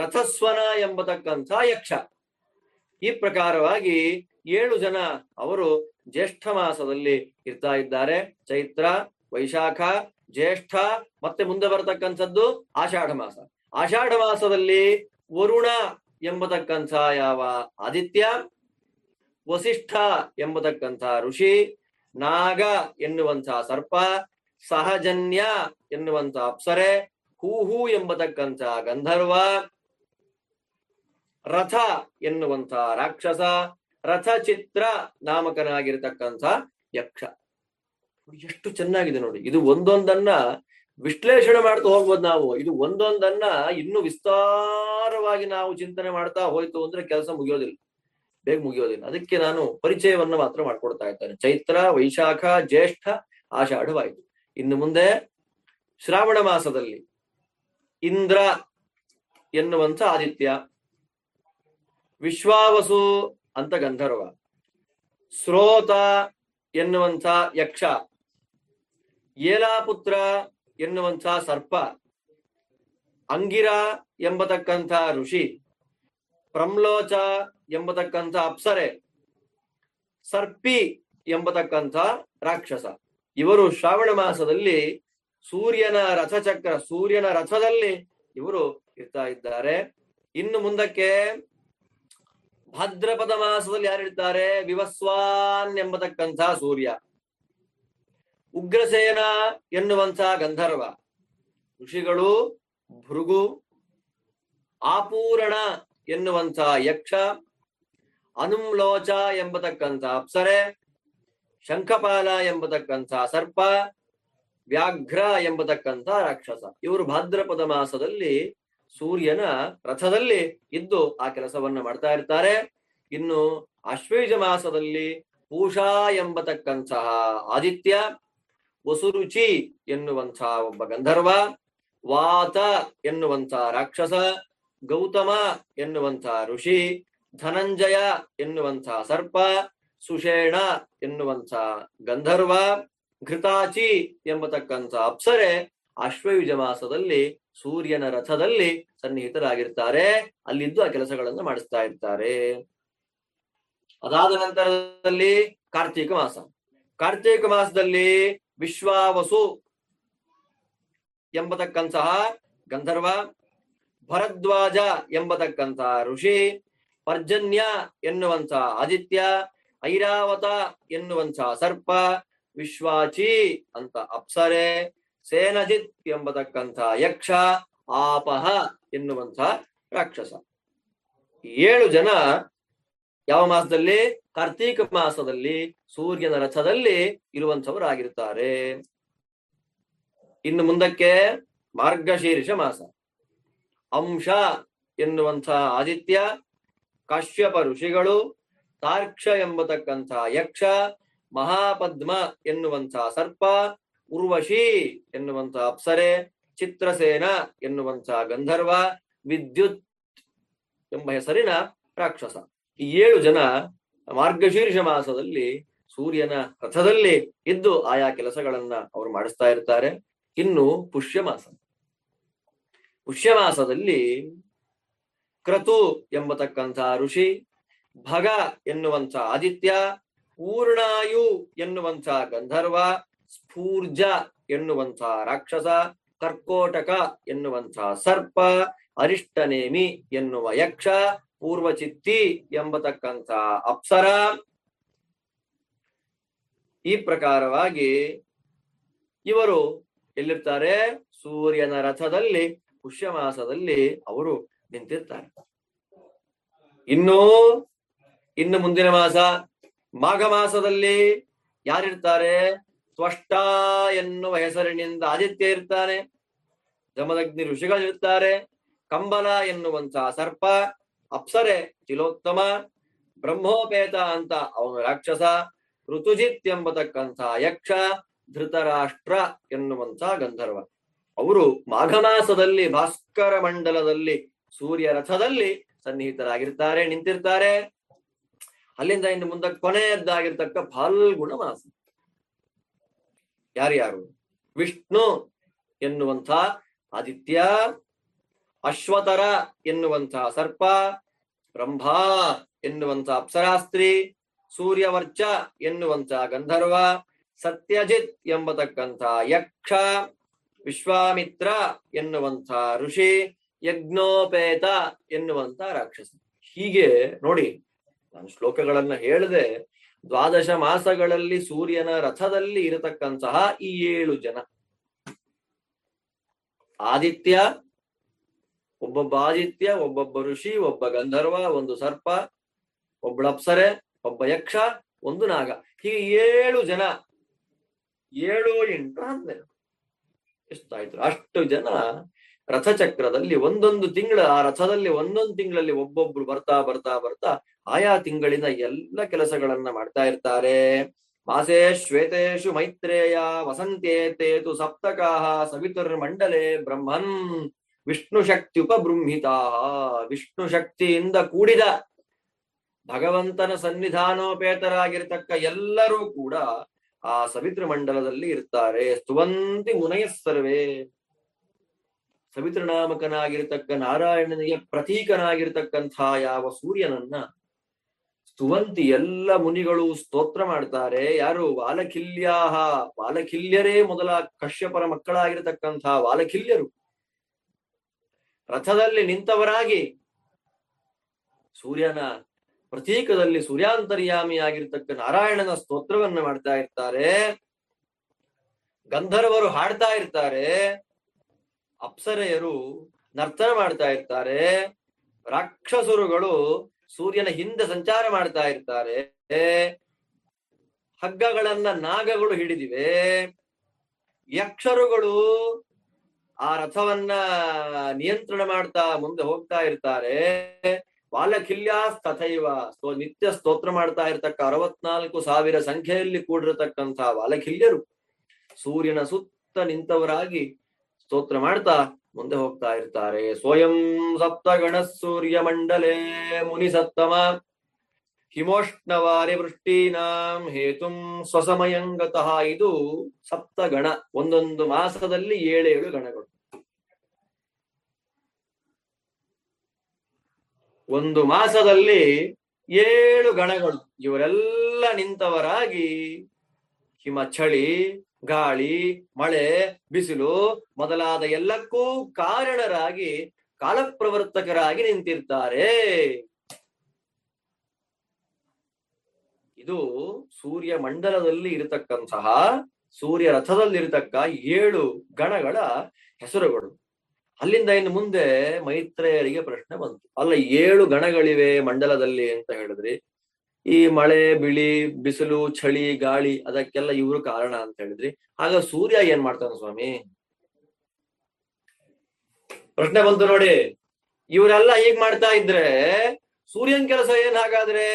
ರಥಸ್ವನ ಎಂಬತಕ್ಕಂಥ ಯಕ್ಷ. ಈ ಪ್ರಕಾರವಾಗಿ 7 ಜನ ಅವರು ಜ್ಯೇಷ್ಠ ಮಾಸದಲ್ಲಿ ಇರ್ತಾ ಇದ್ದಾರೆ. ಚೈತ್ರ, ವೈಶಾಖ, ಜ್ಯೇಷ್ಠ, ಮತ್ತೆ ಮುಂದೆ ಬರತಕ್ಕಂಥದ್ದು ಆಷಾಢ ಮಾಸ. ಆಷಾಢ ಮಾಸದಲ್ಲಿ ವರುಣ ಎಂಬತಕ್ಕಂಥ ಯಾವ ಆದಿತ್ಯ, ವಸಿಷ್ಠ ಎಂಬತಕ್ಕಂಥ ಋಷಿ, ನಾಗ ಎನ್ನುವಂಥ ಸರ್ಪ, ಸಹಜನ್ಯ ಎನ್ನುವಂಥ ಅಪ್ಸರೆ, ಹೂಹು ಎಂಬತಕ್ಕಂಥ ಗಂಧರ್ವ, ರಥ ಎನ್ನುವಂಥ ರಾಕ್ಷಸ, ರಥಚಿತ್ರ ನಾಮಕನಾಗಿರ್ತಕ್ಕಂಥ ಯಕ್ಷ. ಎಷ್ಟು ಚೆನ್ನಾಗಿದೆ ನೋಡಿ. ಇದು ಒಂದೊಂದನ್ನ ವಿಶ್ಲೇಷಣೆ ಮಾಡ್ತಾ ಹೋಗ್ಬೋದು ನಾವು. ಇದು ಒಂದೊಂದನ್ನ ಇನ್ನು ವಿಸ್ತಾರವಾಗಿ ನಾವು ಚಿಂತನೆ ಮಾಡ್ತಾ ಹೋಯ್ತು ಅಂದ್ರೆ ಕೆಲಸ ಮುಗಿಯೋದಿಲ್ಲ, ಬೇಗ ಮುಗಿಯೋದಿಲ್ಲ. ಅದಕ್ಕೆ ನಾನು ಪರಿಚಯವನ್ನ ಮಾತ್ರ ಮಾಡ್ಕೊಡ್ತಾ ಇದ್ದೇನೆ. ಚೈತ್ರ, ವೈಶಾಖ, ಜ್ಯೇಷ್ಠ, ಆಷಾಢವಾಯಿತು. ಇನ್ನು ಮುಂದೆ ಶ್ರಾವಣ ಮಾಸದಲ್ಲಿ ಇಂದ್ರ ಎನ್ನುವಂಥ ಆದಿತ್ಯ, ವಿಶ್ವಾವಸು ಅಂತ ಗಂಧರ್ವ, ಸ್ರೋತ ಎನ್ನುವಂಥ ಯಕ್ಷ, ಏಲಾಪುತ್ರ ಎನ್ನುವಂಥ ಸರ್ಪ, ಅಂಗಿರ ಎಂಬತಕ್ಕಂಥ ಋಷಿ, ಪ್ರಮ್ಲೋಚ ಎಂಬತಕ್ಕಂಥ ಅಪ್ಸರೆ, ಸರ್ಪಿ ಎಂಬತಕ್ಕಂಥ ರಾಕ್ಷಸ. ಇವರು ಶ್ರಾವಣ ಮಾಸದಲ್ಲಿ ಸೂರ್ಯನ ರಥಚಕ್ರ, ಸೂರ್ಯನ ರಥದಲ್ಲಿ ಇವರು ಇರ್ತಾ ಇದ್ದಾರೆ. ಇನ್ನು ಮುಂದಕ್ಕೆ ಭಾದ್ರಪದ ಮಾಸದಲ್ಲಿ ಯಾರಿರ್ತಾರೆ? ವಿವಸ್ವಾನ್ ಎಂಬತಕ್ಕಂಥ ಸೂರ್ಯ, ಉಗ್ರಸೇನ ಎನ್ನುವಂಥ ಗಂಧರ್ವ, ಋಷಿಗಳು, ಭೃಗು, ಆಪೂರಣ ಎನ್ನುವಂಥ ಯಕ್ಷ, ಅನುಮ್ಲೋಚ ಎಂಬತಕ್ಕಂಥ ಅಪ್ಸರೆ, ಶಂಖಪಾಲ ಎಂಬತಕ್ಕಂಥ ಸರ್ಪ, ವ್ಯಾಘ್ರ ಎಂಬತಕ್ಕಂಥ ರಾಕ್ಷಸ. ಇವರು ಭಾದ್ರಪದ ಮಾಸದಲ್ಲಿ ಸೂರ್ಯನ ರಥದಲ್ಲಿ ಇದ್ದು ಆ ಕೆಲಸವನ್ನ ಮಾಡ್ತಾ ಇರ್ತಾರೆ. ಇನ್ನು ಆಶ್ವೇಜ ಮಾಸದಲ್ಲಿ ಪೂಷಾ ಎಂಬತಕ್ಕಂತಹ ಆದಿತ್ಯ, ವಸುರುಚಿ ಎನ್ನುವಂಥ ಒಬ್ಬ ಗಂಧರ್ವ, ವಾತ ಎನ್ನುವಂಥ ರಾಕ್ಷಸ, ಗೌತಮ ಎನ್ನುವಂಥ ಋಷಿ, ಧನಂಜಯ ಎನ್ನುವಂಥ ಸರ್ಪ, ಸುಷೇಣ ಎನ್ನುವಂಥ ಗಂಧರ್ವ, ಘೃತಾಚಿ ಎಂಬತಕ್ಕಂಥ ಅಪ್ಸರೆ ಆಶ್ವಯುಜ ಮಾಸದಲ್ಲಿ ಸೂರ್ಯನ ರಥದಲ್ಲಿ ಸನ್ನಿಹಿತರಾಗಿರ್ತಾರೆ. ಅಲ್ಲಿದ್ದು ಆ ಕೆಲಸಗಳನ್ನು ಮಾಡಿಸ್ತಾ ಇರ್ತಾರೆ. ಅದಾದ ನಂತರದಲ್ಲಿ ಕಾರ್ತೀಕ ಮಾಸ. ಕಾರ್ತೀಕ ಮಾಸದಲ್ಲಿ ವಿಶ್ವಾವಸು ಎಂಬತಕ್ಕಂತಹ ಗಂಧರ್ವ, ಭರದ್ವಾಜ ಎಂಬತಕ್ಕಂಥ ಋಷಿ, ಪರ್ಜನ್ಯ ಎನ್ನುವಂಥ ಆದಿತ್ಯ, ಐರಾವತ ಎನ್ನುವಂಥ ಸರ್ಪ, ವಿಶ್ವಾಚಿ ಅಂತ ಅಪ್ಸರೆ, ಸೇನಜಿತ್ ಎಂಬತಕ್ಕಂಥ ಯಕ್ಷ, ಆಪಹ ಎನ್ನುವಂಥ ರಾಕ್ಷಸ. 7 ಜನ ಯಾವ ಮಾಸದಲ್ಲಿ? ಕಾರ್ತೀಕ ಮಾಸದಲ್ಲಿ ಸೂರ್ಯನ ರಥದಲ್ಲಿ ಇರುವಂಥವರಾಗಿರ್ತಾರೆ. ಇನ್ನು ಮುಂದಕ್ಕೆ ಮಾರ್ಗಶೀರ್ಷ ಮಾಸ. ಅಂಶ ಎನ್ನುವಂಥ ಆದಿತ್ಯ, ಕಾಶ್ಯಪ ಋಷಿಗಳು, ತಾರ್ಕ್ಷ ಎಂಬತಕ್ಕಂಥ ಯಕ್ಷ, ಮಹಾಪದ್ಮ ಎನ್ನುವಂಥ ಸರ್ಪ, ಉರ್ವಶಿ ಎನ್ನುವಂಥ ಅಪ್ಸರೆ, ಚಿತ್ರಸೇನ ಎನ್ನುವಂಥ ಗಂಧರ್ವ, ವಿದ್ಯುತ್ ಎಂಬ ಹೆಸರಿನ ರಾಕ್ಷಸ. ಈ 7 ಜನ ಮಾರ್ಗಶೀರ್ಷ ಮಾಸದಲ್ಲಿ ಸೂರ್ಯನ ರಥದಲ್ಲಿ ಇದ್ದು ಆಯಾ ಕೆಲಸಗಳನ್ನ ಅವರು ಮಾಡಿಸ್ತಾ ಇರ್ತಾರೆ. ಇನ್ನು ಪುಷ್ಯ ಮಾಸ. ಪುಷ್ಯ ಮಾಸದಲ್ಲಿ ಕ್ರತು ಎಂಬತಕ್ಕಂಥ ಋಷಿ, ಭಗ ಎನ್ನುವಂಥ ಆದಿತ್ಯ, ಪೂರ್ಣಾಯು ಎನ್ನುವಂಥ ಗಂಧರ್ವ, ಸ್ಫೂರ್ಜ ಎನ್ನುವಂಥ ರಾಕ್ಷಸ, ಕರ್ಕೋಟಕ ಎನ್ನುವಂಥ ಸರ್ಪ, ಅರಿಷ್ಟನೇಮಿ ಎನ್ನುವ ಯಕ್ಷ, ಪೂರ್ವಚಿತ್ತಿ ಎಂಬತಕ್ಕಂಥ ಅಪ್ಸರ. ಈ ಪ್ರಕಾರವಾಗಿ ಇವರು ಎಲ್ಲಿರ್ತಾರೆ? ಸೂರ್ಯನ ರಥದಲ್ಲಿ ಪುಷ್ಯಮಾಸದಲ್ಲಿ ಅವರು ನಿಂತಿರ್ತಾರೆ. ಇನ್ನು ಮುಂದಿನ ಮಾಸ ಮಾಘ ಮಾಸದಲ್ಲಿ ಯಾರಿರ್ತಾರೆ? ತ್ವಷ್ಟ ಎನ್ನುವ ಹೆಸರಿನಿಂದ ಆದಿತ್ಯ ಇರ್ತಾನೆ, ಜಮದಗ್ನಿ ಋಷಿಗಳಿರ್ತಾರೆ, ಕಂಬಲ ಎನ್ನುವಂತ ಸರ್ಪ, ಅಪ್ಸರೆ ತಿಲೋತ್ತಮ, ಬ್ರಹ್ಮೋಪೇತ ಅಂತ ಅವನು ರಾಕ್ಷಸ, ಋತುಜಿತ್ ಎಂಬತಕ್ಕಂಥ ಯಕ್ಷ, ಧೃತರಾಷ್ಟ್ರ ಎನ್ನುವಂಥ ಗಂಧರ್ವ. ಅವರು ಮಾಘಮಾಸದಲ್ಲಿ ಭಾಸ್ಕರ ಮಂಡಲದಲ್ಲಿ ಸೂರ್ಯ ರಥದಲ್ಲಿ ಸನ್ನಿಹಿತರಾಗಿರ್ತಾರೆ, ನಿಂತಿರ್ತಾರೆ. ಅಲ್ಲಿಂದ ಇನ್ನು ಮುಂದಕ್ಕೆ ಕೊನೆಯದ್ದಾಗಿರ್ತಕ್ಕ ಫಾಲ್ಗುಣ ಮಾಸ. ಯಾರ್ಯಾರು? ವಿಷ್ಣು ಎನ್ನುವಂಥ ಆದಿತ್ಯ, ಅಶ್ವತರ ಎನ್ನುವಂಥ ಸರ್ಪ, ರಂಭಾ ಎನ್ನುವಂಥ ಅಪ್ಸರಾಸ್ತ್ರೀ, ಸೂರ್ಯವರ್ಚ ಎನ್ನುವಂಥ ಗಂಧರ್ವ, ಸತ್ಯಜಿತ್ ಎಂಬತಕ್ಕಂಥ ಯಕ್ಷ, ವಿಶ್ವಾಮಿತ್ರ ಎನ್ನುವಂಥ ಋಷಿ, ಯಜ್ಞೋಪೇತ ಎನ್ನುವಂಥ ರಾಕ್ಷಸ. ಹೀಗೆ ನೋಡಿ, ನಾನು ಶ್ಲೋಕಗಳನ್ನ ಹೇಳಿದೆ. ದ್ವಾದಶ ಮಾಸಗಳಲ್ಲಿ ಸೂರ್ಯನ ರಥದಲ್ಲಿ ಇರತಕ್ಕಂತಹ ಈ 7 ಜನ, ಆದಿತ್ಯ, ಒಬ್ಬೊಬ್ಬ ಆದಿತ್ಯ, ಒಬ್ಬೊಬ್ಬ ಋಷಿ, ಒಬ್ಬ ಗಂಧರ್ವ, ಒಂದು ಸರ್ಪ, ಒಬ್ಬಳ ಅಪ್ಸರೆ, ಒಬ್ಬ ಯಕ್ಷ, ಒಂದು ನಾಗ. ಹೀಗೆ 7 ಜನ. 7 × 12 ಎಷ್ಟಾಯ್ತು? ಅಷ್ಟು ಜನ ರಥಚಕ್ರದಲ್ಲಿ ಒಂದೊಂದು ತಿಂಗಳ, ಆ ರಥದಲ್ಲಿ ಒಂದೊಂದು ತಿಂಗಳಲ್ಲಿ ಒಬ್ಬೊಬ್ರು ಬರ್ತಾ ಬರ್ತಾ ಬರ್ತಾ ಆಯಾ ತಿಂಗಳಿನ ಎಲ್ಲ ಕೆಲಸಗಳನ್ನ ಮಾಡ್ತಾ ಇರ್ತಾರೆ. ಮಾಸೇ ಶ್ವೇತೇಶು ಮೈತ್ರೇಯ ವಸಂತೇತೇತು ಸಪ್ತಕಾಹ ಸವಿತುರ್ಮಂಡಲೇ ಬ್ರಹ್ಮನ್ ವಿಷ್ಣು ಶಕ್ತಿ ಉಪಬೃಂಹಿತಾಹ. ವಿಷ್ಣು ಶಕ್ತಿಯಿಂದ ಕೂಡಿದ ಭಗವಂತನ ಸನ್ನಿಧಾನೋಪೇತರಾಗಿರ್ತಕ್ಕ ಎಲ್ಲರೂ ಕೂಡ ಆ ಸವಿತೃ ಮಂಡಲದಲ್ಲಿ ಇರ್ತಾರೆ. ಸ್ತುವಂತಿ ಮುನಯಃ ಸರ್ವೇ. ಸವಿತೃನಾಮಕನಾಗಿರ್ತಕ್ಕ ನಾರಾಯಣನಿಗೆ ಪ್ರತೀಕನಾಗಿರ್ತಕ್ಕಂಥ ಯಾವ ಸೂರ್ಯನನ್ನ ಸ್ತುವಂತಿ ಎಲ್ಲ ಮುನಿಗಳು ಸ್ತೋತ್ರ ಮಾಡ್ತಾರೆ. ಯಾರು? ವಾಲಕಿಲ್ಯಾಹ. ವಾಲಕಿಲ್ಯರೇ ಮೊದಲ ಕಶ್ಯಪರ ಮಕ್ಕಳಾಗಿರ್ತಕ್ಕಂಥ ವಾಲಕಿಲ್ಯರು ರಥದಲ್ಲಿ ನಿಂತವರಾಗಿ ಸೂರ್ಯನ ಪ್ರತೀಕದಲ್ಲಿ ಸೂರ್ಯಾಂತರ್ಯಾಮಿಯಾಗಿರ್ತಕ್ಕ ನಾರಾಯಣನ ಸ್ತೋತ್ರವನ್ನು ಮಾಡ್ತಾ ಇರ್ತಾರೆ. ಗಂಧರ್ವರು ಹಾಡ್ತಾ ಇರ್ತಾರೆ, ಅಪ್ಸರೆಯರು ನರ್ತನ ಮಾಡ್ತಾ ಇರ್ತಾರೆ, ರಾಕ್ಷಸುರುಗಳು ಸೂರ್ಯನ ಹಿಂದೆ ಸಂಚಾರ ಮಾಡ್ತಾ ಇರ್ತಾರೆ, ಹಗ್ಗಗಳನ್ನ ನಾಗಗಳು ಹಿಡಿದಿವೆ, ಯಕ್ಷರುಗಳು ಆ ರಥವನ್ನ ನಿಯಂತ್ರಣ ಮಾಡ್ತಾ ಮುಂದೆ ಹೋಗ್ತಾ ಇರ್ತಾರೆ. ವಾಲಕಿಲ್ಯಾಸ್ ತಥೈವ. ನಿತ್ಯ ಸ್ತೋತ್ರ ಮಾಡ್ತಾ ಇರ್ತಕ್ಕ 64,000 ಸಂಖ್ಯೆಯಲ್ಲಿ ಕೂಡಿರತಕ್ಕಂತಹ ವಾಲಕಿಲ್ಯರು ಸೂರ್ಯನ ಸುತ್ತ ನಿಂತವರಾಗಿ ಸ್ತೋತ್ರ ಮಾಡ್ತಾ ಮುಂದೆ ಹೋಗ್ತಾ ಇರ್ತಾರೆ. ಸ್ವಯಂ ಸಪ್ತಗಣ ಸೂರ್ಯ ಮಂಡಲೇ ಮುನಿ ಸತ್ತಮ ಹಿಮೋಷ್ಣವಾರಿ ವೃಷ್ಟೀನಾಂ ಹೇತುಂ ಸ್ವಸಮಯಂಗತಃ. ಇದು 7 ಗಣ. ಒಂದೊಂದು ಮಾಸದಲ್ಲಿ 7 ಗಣಗಳು. ಒಂದು ಮಾಸದಲ್ಲಿ 7 ಗಣಗಳು. ಇವರೆಲ್ಲ ನಿಂತವರಾಗಿ ಹಿಮ, ಚಳಿ, ಗಾಳಿ, ಮಳೆ, ಬಿಸಿಲು ಮೊದಲಾದ ಎಲ್ಲಕ್ಕೂ ಕಾರಣರಾಗಿ ಕಾಲಪ್ರವರ್ತಕರಾಗಿ ನಿಂತಿರ್ತಾರೆ. ಇದು ಸೂರ್ಯ ಮಂಡಲದಲ್ಲಿ ಇರತಕ್ಕಂತಹ ಸೂರ್ಯ ರಥದಲ್ಲಿರತಕ್ಕ 7 ಗಣಗಳ ಹೆಸರುಗಳು. ಅಲ್ಲಿಂದ ಇನ್ನು ಮುಂದೆ ಮೈತ್ರೇಯರಿಗೆ ಪ್ರಶ್ನೆ ಬಂತು, ಅಲ್ಲ 7 ಗಣಗಳಿವೆ ಮಂಡಲದಲ್ಲಿ ಅಂತ ಹೇಳಿದ್ರಿ, ಈ ಮಳೆ, ಬಿಳಿ, ಬಿಸಿಲು, ಚಳಿ, ಗಾಳಿ ಅದಕ್ಕೆಲ್ಲ ಇವರು ಕಾರಣ ಅಂತ ಹೇಳಿದ್ರಿ, ಆಗ ಸೂರ್ಯ ಏನ್ ಮಾಡ್ತಾನೆ ಸ್ವಾಮಿ? ಪ್ರಶ್ನೆ ಬಂತು ನೋಡಿ. ಇವರೆಲ್ಲ ಹೀಗ್ ಮಾಡ್ತಾ ಇದ್ರೆ ಸೂರ್ಯನ ಕೆಲಸ ಏನ್ ಹಾಗಾದ್ರೆ?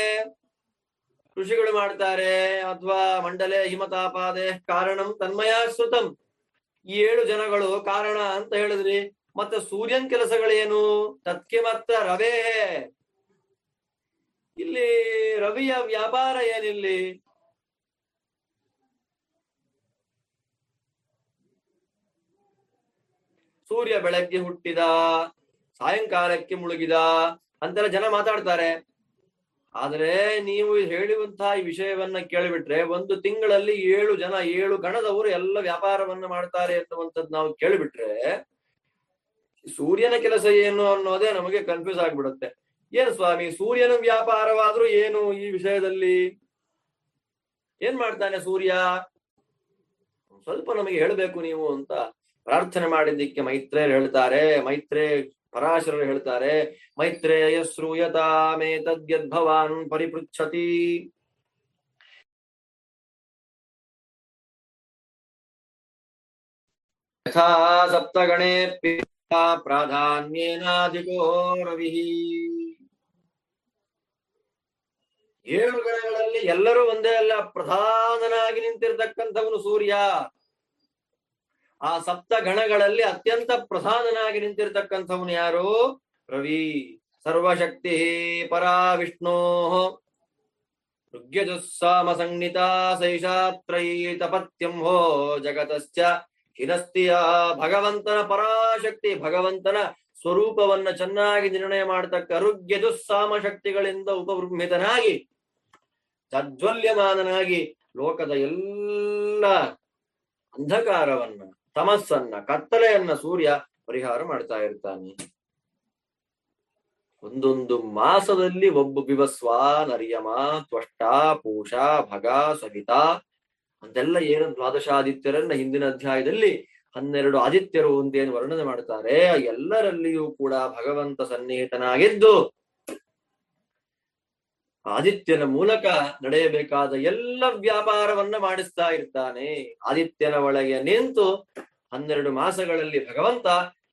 ಋಷಿಗಳು ಮಾಡ್ತಾರೆ. ಅಥವಾ ಮಂಡಲೇ ಹಿಮತಾಪಾದೇ ಕಾರಣಂ ತನ್ಮಯಾ ಶ್ರುತಂ. 7 ಜನಗಳು ಕಾರಣ ಅಂತ ಹೇಳಿದ್ರಿ, ಮತ್ತೆ ಸೂರ್ಯನ್ ಕೆಲಸಗಳೇನು? ತತ್ಕೆ ಮಾತ್ರ ರವೆ. ಇಲ್ಲಿ ರವಿಯ ವ್ಯಾಪಾರ ಏನಿಲ್ಲಿ? ಸೂರ್ಯ ಬೆಳಗ್ಗೆ ಹುಟ್ಟಿದ, ಸಾಯಂಕಾಲಕ್ಕೆ ಮುಳುಗಿದ ಅಂತೆಲ್ಲ ಜನ ಮಾತಾಡ್ತಾರೆ. ಆದರೆ ನೀವು ಹೇಳುವಂತಹ ಈ ವಿಷಯವನ್ನ ಕೇಳಿಬಿಟ್ರೆ 1 ತಿಂಗಳಲ್ಲಿ 7 ಜನ 7 ಗಣದವರು ಎಲ್ಲ ವ್ಯಾಪಾರವನ್ನ ಮಾಡ್ತಾರೆ ಅನ್ನುವಂಥದ್ದು ನಾವು ಕೇಳಿಬಿಟ್ರೆ ಸೂರ್ಯನ ಕೆಲಸ ಏನು ಅನ್ನೋದೇ ನಮಗೆ ಕನ್ಫ್ಯೂಸ್ ಆಗ್ಬಿಡುತ್ತೆ. ಏನು ಸ್ವಾಮಿ ಸೂರ್ಯನ ವ್ಯಾಪಾರವಾದ್ರೂ ಏನು ಈ ವಿಷಯದಲ್ಲಿ? ಏನ್ ಮಾಡ್ತಾನೆ ಸೂರ್ಯ? ಸ್ವಲ್ಪ ನಮಗೆ ಹೇಳಬೇಕು ನೀವು ಅಂತ ಪ್ರಾರ್ಥನೆ ಮಾಡಿದ್ದಕ್ಕೆ ಮೈತ್ರೇಯರು ಹೇಳ್ತಾರೆ, ಮೈತ್ರೇಯ ಪರಾಶರರು ಹೇಳ್ತಾರೆ, ಮೈತ್ರೇಯ ಶ್ರೂಯತಾಮೇ ತದ್ಯದ್ ಭವಾನ್ ಪರಿಪೃಚ್ಛತಿ. ಯಥಾ ಸಪ್ತಗಣೇಪಿ ಪ್ರಾಧಾನ್ಯೇನಾಧಿಕೋ ರವಿ. 7 ಗಣಗಳಲ್ಲಿ ಎಲ್ಲರೂ ಒಂದೇ ಅಲ್ಲ, ಪ್ರಧಾನನಾಗಿ ನಿಂತಿರ್ತಕ್ಕಂಥವನು ಸೂರ್ಯ. ಆ 7 ಗಣಗಳಲ್ಲಿ ಅತ್ಯಂತ ಪ್ರಧಾನನಾಗಿ ನಿಂತಿರ್ತಕ್ಕಂಥವನು ಯಾರು? ರವಿ. ಸರ್ವಶಕ್ತಿ ಪರಾ ವಿಷ್ಣೋ ಋಗ್ಯಜಸ್ಸಾಮ ಸಂಹಿತಾ ಸೈಷಾತ್ರೈ ತಪತ್ಯಂಹೋ ಜಗತಶ್ಚ ಹಿನಸ್ತಿಯ. ಭಗವಂತನ ಪರಾಶಕ್ತಿ, ಭಗವಂತನ ಸ್ವರೂಪವನ್ನ ಚೆನ್ನಾಗಿ ನಿರ್ಣಯ ಮಾಡತಕ್ಕ ಅರುಗ್ಯ ದುಸ್ಸಾಮ ಶಕ್ತಿಗಳಿಂದ ಉಪಬೃಂಹಿತನಾಗಿ ತಜ್ವಲ್ಯಮಾನನಾಗಿ ಲೋಕದ ಎಲ್ಲ ಅಂಧಕಾರವನ್ನ, ತಮಸ್ಸನ್ನ, ಕತ್ತಲೆಯನ್ನ ಸೂರ್ಯ ಪರಿಹಾರ ಮಾಡ್ತಾ ಇರ್ತಾನೆ. 1 ಮಾಸದಲ್ಲಿ ಒಬ್ಬ ಬಿಭಸ್ವ, ನರಿಯಮ, ತ್ವಷ್ಟ, ಪೂಷ, ಭಗ, ಸವಿತಾ ಅಂತೆಲ್ಲ ಏನು ದ್ವಾದಶಾದಿತ್ಯರನ್ನ ಹಿಂದಿನ ಅಧ್ಯಾಯದಲ್ಲಿ 12 ಆದಿತ್ಯರು ಅಂತೇನು ವರ್ಣನೆ ಮಾಡ್ತಾರೆ, ಎಲ್ಲರಲ್ಲಿಯೂ ಕೂಡ ಭಗವಂತ ಸನ್ನಿಹಿತನಾಗಿದ್ದು ಆದಿತ್ಯನ ಮೂಲಕ ನಡೆಯಬೇಕಾದ ಎಲ್ಲ ವ್ಯಾಪಾರವನ್ನ ಮಾಡಿಸ್ತಾ ಇರ್ತಾನೆ. ಆದಿತ್ಯನ ಒಳಗೆ ನಿಂತು 12 ಮಾಸಗಳಲ್ಲಿ ಭಗವಂತ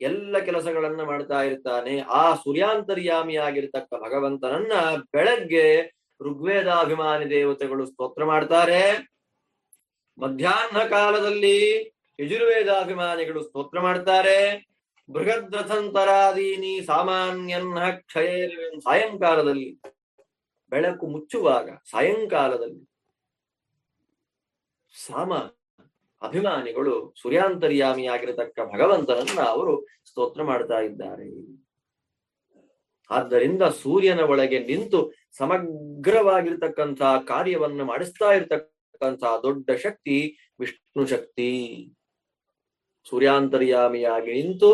ಎಲ್ಲ ಕೆಲಸಗಳನ್ನ ಮಾಡ್ತಾ ಇರ್ತಾನೆ. ಆ ಸೂರ್ಯಾಂತರ್ಯಾಮಿಯಾಗಿರ್ತಕ್ಕ ಭಗವಂತನನ್ನ ಬೆಳಗ್ಗೆ ಋಗ್ವೇದಾಭಿಮಾನಿ ದೇವತೆಗಳು ಸ್ತೋತ್ರ ಮಾಡ್ತಾರೆ, ಮಧ್ಯಾಹ್ನ ಕಾಲದಲ್ಲಿ ಯಜುರ್ವೇದಾಭಿಮಾನಿಗಳು ಸ್ತೋತ್ರ ಮಾಡ್ತಾರೆ, ಬೃಹದ್ರಥಂತರಾದೀನಿ ಸಾಮಾನ್ಯನ್ನ ಕ್ಷಯೇರವೆ ಸಾಯಂಕಾಲದಲ್ಲಿ, ಬೆಳಕು ಮುಚ್ಚುವಾಗ ಸಾಯಂಕಾಲದಲ್ಲಿ ಸಾಮ ಅಭಿಮಾನಿಗಳು ಸೂರ್ಯಾಂತರ್ಯಾಮಿಯಾಗಿರತಕ್ಕ ಭಗವಂತನನ್ನ ಅವರು ಸ್ತೋತ್ರ ಮಾಡ್ತಾ ಇದ್ದಾರೆ. ಆದ್ದರಿಂದ ಸೂರ್ಯನ ಒಳಗೆ ನಿಂತು ಸಮಗ್ರವಾಗಿರ್ತಕ್ಕಂತಹ ಕಾರ್ಯವನ್ನು ಮಾಡಿಸ್ತಾ ಇರ್ತಕ್ಕಂತಹ ದೊಡ್ಡ ಶಕ್ತಿ ವಿಷ್ಣು ಶಕ್ತಿ. ಸೂರ್ಯಾಂತರ್ಯಾಮಿಯಾಗಿ ನಿಂತು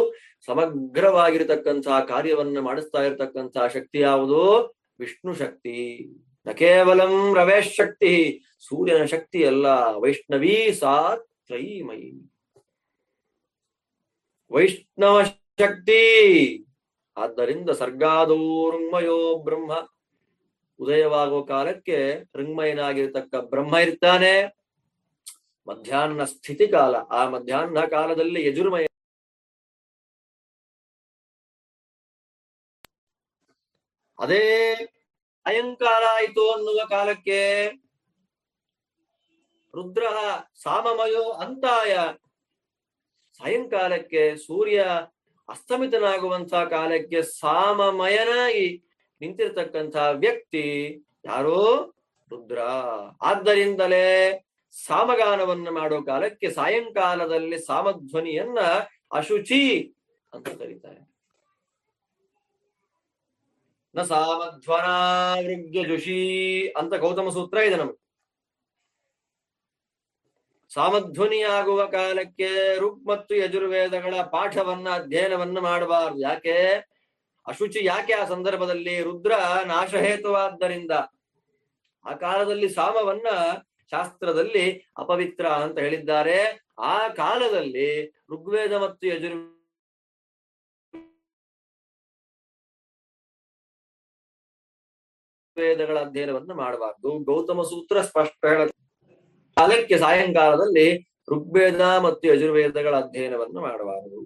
ಸಮಗ್ರವಾಗಿರತಕ್ಕಂತಹ ಕಾರ್ಯವನ್ನು ಮಾಡಿಸ್ತಾ ಇರತಕ್ಕಂತಹ ಶಕ್ತಿ ಯಾವುದು? ವಿಷ್ಣು ಶಕ್ತಿ. ನ ಕೇವಲಂ ರವೇಶ್ ಶಕ್ತಿ, ಸೂರ್ಯನ ಶಕ್ತಿ ಅಲ್ಲ, ವೈಷ್ಣವೀ ಸಾ ತ್ರೈಮಯಿ ವೈಷ್ಣವ ಶಕ್ತಿ. ಆದ್ದರಿಂದ ಸರ್ಗಾದೋ ಋಂಮಯೋ ಬ್ರಹ್ಮ, ಉದಯವಾಗೋ ಕಾಲಕ್ಕೆ ಋಂಮಯನಾಗಿರ್ತಕ್ಕ ಬ್ರಹ್ಮ ಇರ್ತಾನೆ. ಮಧ್ಯಾಹ್ನ ಸ್ಥಿತಿ ಕಾಲ, ಆ ಮಧ್ಯಾಹ್ನ ಕಾಲದಲ್ಲಿ ಯಜುರ್ಮಯ ಅದೇ ಸಾಯಂಕಾಲ ಆಯಿತು ಅನ್ನುವ ಕಾಲಕ್ಕೆ ರುದ್ರ ಸಾಮಮಯೋ ಅಂತಾಯ, ಸಾಯಂಕಾಲಕ್ಕೆ ಸೂರ್ಯ ಅಸ್ತಮಿತನಾಗುವಂತಹ ಕಾಲಕ್ಕೆ ಸಾಮಮಯನಾಗಿ ನಿಂತಿರ್ತಕ್ಕಂತಹ ವ್ಯಕ್ತಿ ಯಾರೋ? ರುದ್ರ. ಆದ್ದರಿಂದಲೇ ಸಾಮಗಾನವನ್ನು ಮಾಡೋ ಕಾಲಕ್ಕೆ ಸಾಯಂಕಾಲದಲ್ಲಿ ಸಾಮಧ್ವನಿಯನ್ನ ಅಶುಚಿ ಅಂತ ಕರೀತಾರೆ. ನ ಸಾಮಧ್ವನಾ ವೃಗ್ಯಜುಷಿ ಅಂತ ಗೌತಮ ಸೂತ್ರ ಇದೆ ನಮ್ಗೆ. ಸಾಮಧ್ವನಿಯಾಗುವ ಕಾಲಕ್ಕೆ ಋಕ್ ಮತ್ತು ಯಜುರ್ವೇದಗಳ ಪಾಠವನ್ನ ಅಧ್ಯಯನವನ್ನು ಮಾಡಬಾರದು. ಯಾಕೆ? ಅಶುಚಿ. ಯಾಕೆ? ಆ ಸಂದರ್ಭದಲ್ಲಿ ರುದ್ರ ನಾಶಹೇತುವಾದ್ದರಿಂದ ಆ ಕಾಲದಲ್ಲಿ ಸಾಮವನ್ನ ಶಾಸ್ತ್ರದಲ್ಲಿ ಅಪವಿತ್ರ ಅಂತ ಹೇಳಿದ್ದಾರೆ. ಆ ಕಾಲದಲ್ಲಿ ಋಗ್ವೇದ ಮತ್ತು ಯಜುರ್ವೇದಗಳ ಅಧ್ಯಯನವನ್ನು ಮಾಡಬಾರದು. ಗೌತಮ ಸೂತ್ರ ಸ್ಪಷ್ಟ ಹೇಳ ಕಾಲಕ್ಕೆ ಸಾಯಂಕಾಲದಲ್ಲಿ ಋಗ್ವೇದ ಮತ್ತು ಯಜುರ್ವೇದಗಳ ಅಧ್ಯಯನವನ್ನು ಮಾಡಬಾರದು.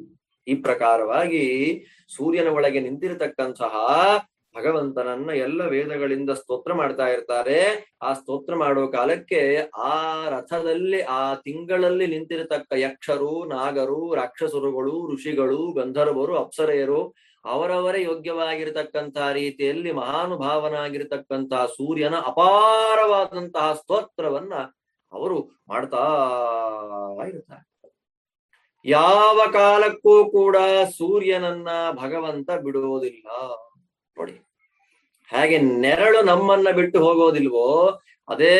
ಈ ಪ್ರಕಾರವಾಗಿ ಸೂರ್ಯನ ಒಳಗೆ ನಿಂತಿರತಕ್ಕಂತಹ ಭಗವಂತನನ್ನ ಎಲ್ಲ ವೇದಗಳಿಂದ ಸ್ತೋತ್ರ ಮಾಡ್ತಾ ಇರ್ತಾರೆ. ಆ ಸ್ತೋತ್ರ ಮಾಡೋ ಕಾಲಕ್ಕೆ ಆ ರಥದಲ್ಲಿ ಆ ತಿಂಗಳಲ್ಲಿ ನಿಂತಿರತಕ್ಕ ಯಕ್ಷರು, ನಾಗರು, ರಾಕ್ಷಸರುಗಳು, ಋಷಿಗಳು, ಗಂಧರ್ವರು, ಅಪ್ಸರೆಯರು ಅವರವರೇ ಯೋಗ್ಯವಾಗಿರತಕ್ಕಂತಹ ರೀತಿಯಲ್ಲಿ ಮಹಾನುಭಾವನಾಗಿರತಕ್ಕಂತಹ ಸೂರ್ಯನ ಅಪಾರವಾದಂತಹ ಸ್ತೋತ್ರವನ್ನ ಅವರು ಮಾಡ್ತಾ ಇರ್ತಾರೆ. ಯಾವ ಕಾಲಕ್ಕೂ ಕೂಡ ಸೂರ್ಯನನ್ನ ಭಗವಂತ ಬಿಡುವುದಿಲ್ಲ. ನೋಡಿ, ಹಾಗೆ ನೆರಳು ನಮ್ಮನ್ನ ಬಿಟ್ಟು ಹೋಗೋದಿಲ್ವೋ ಅದೇ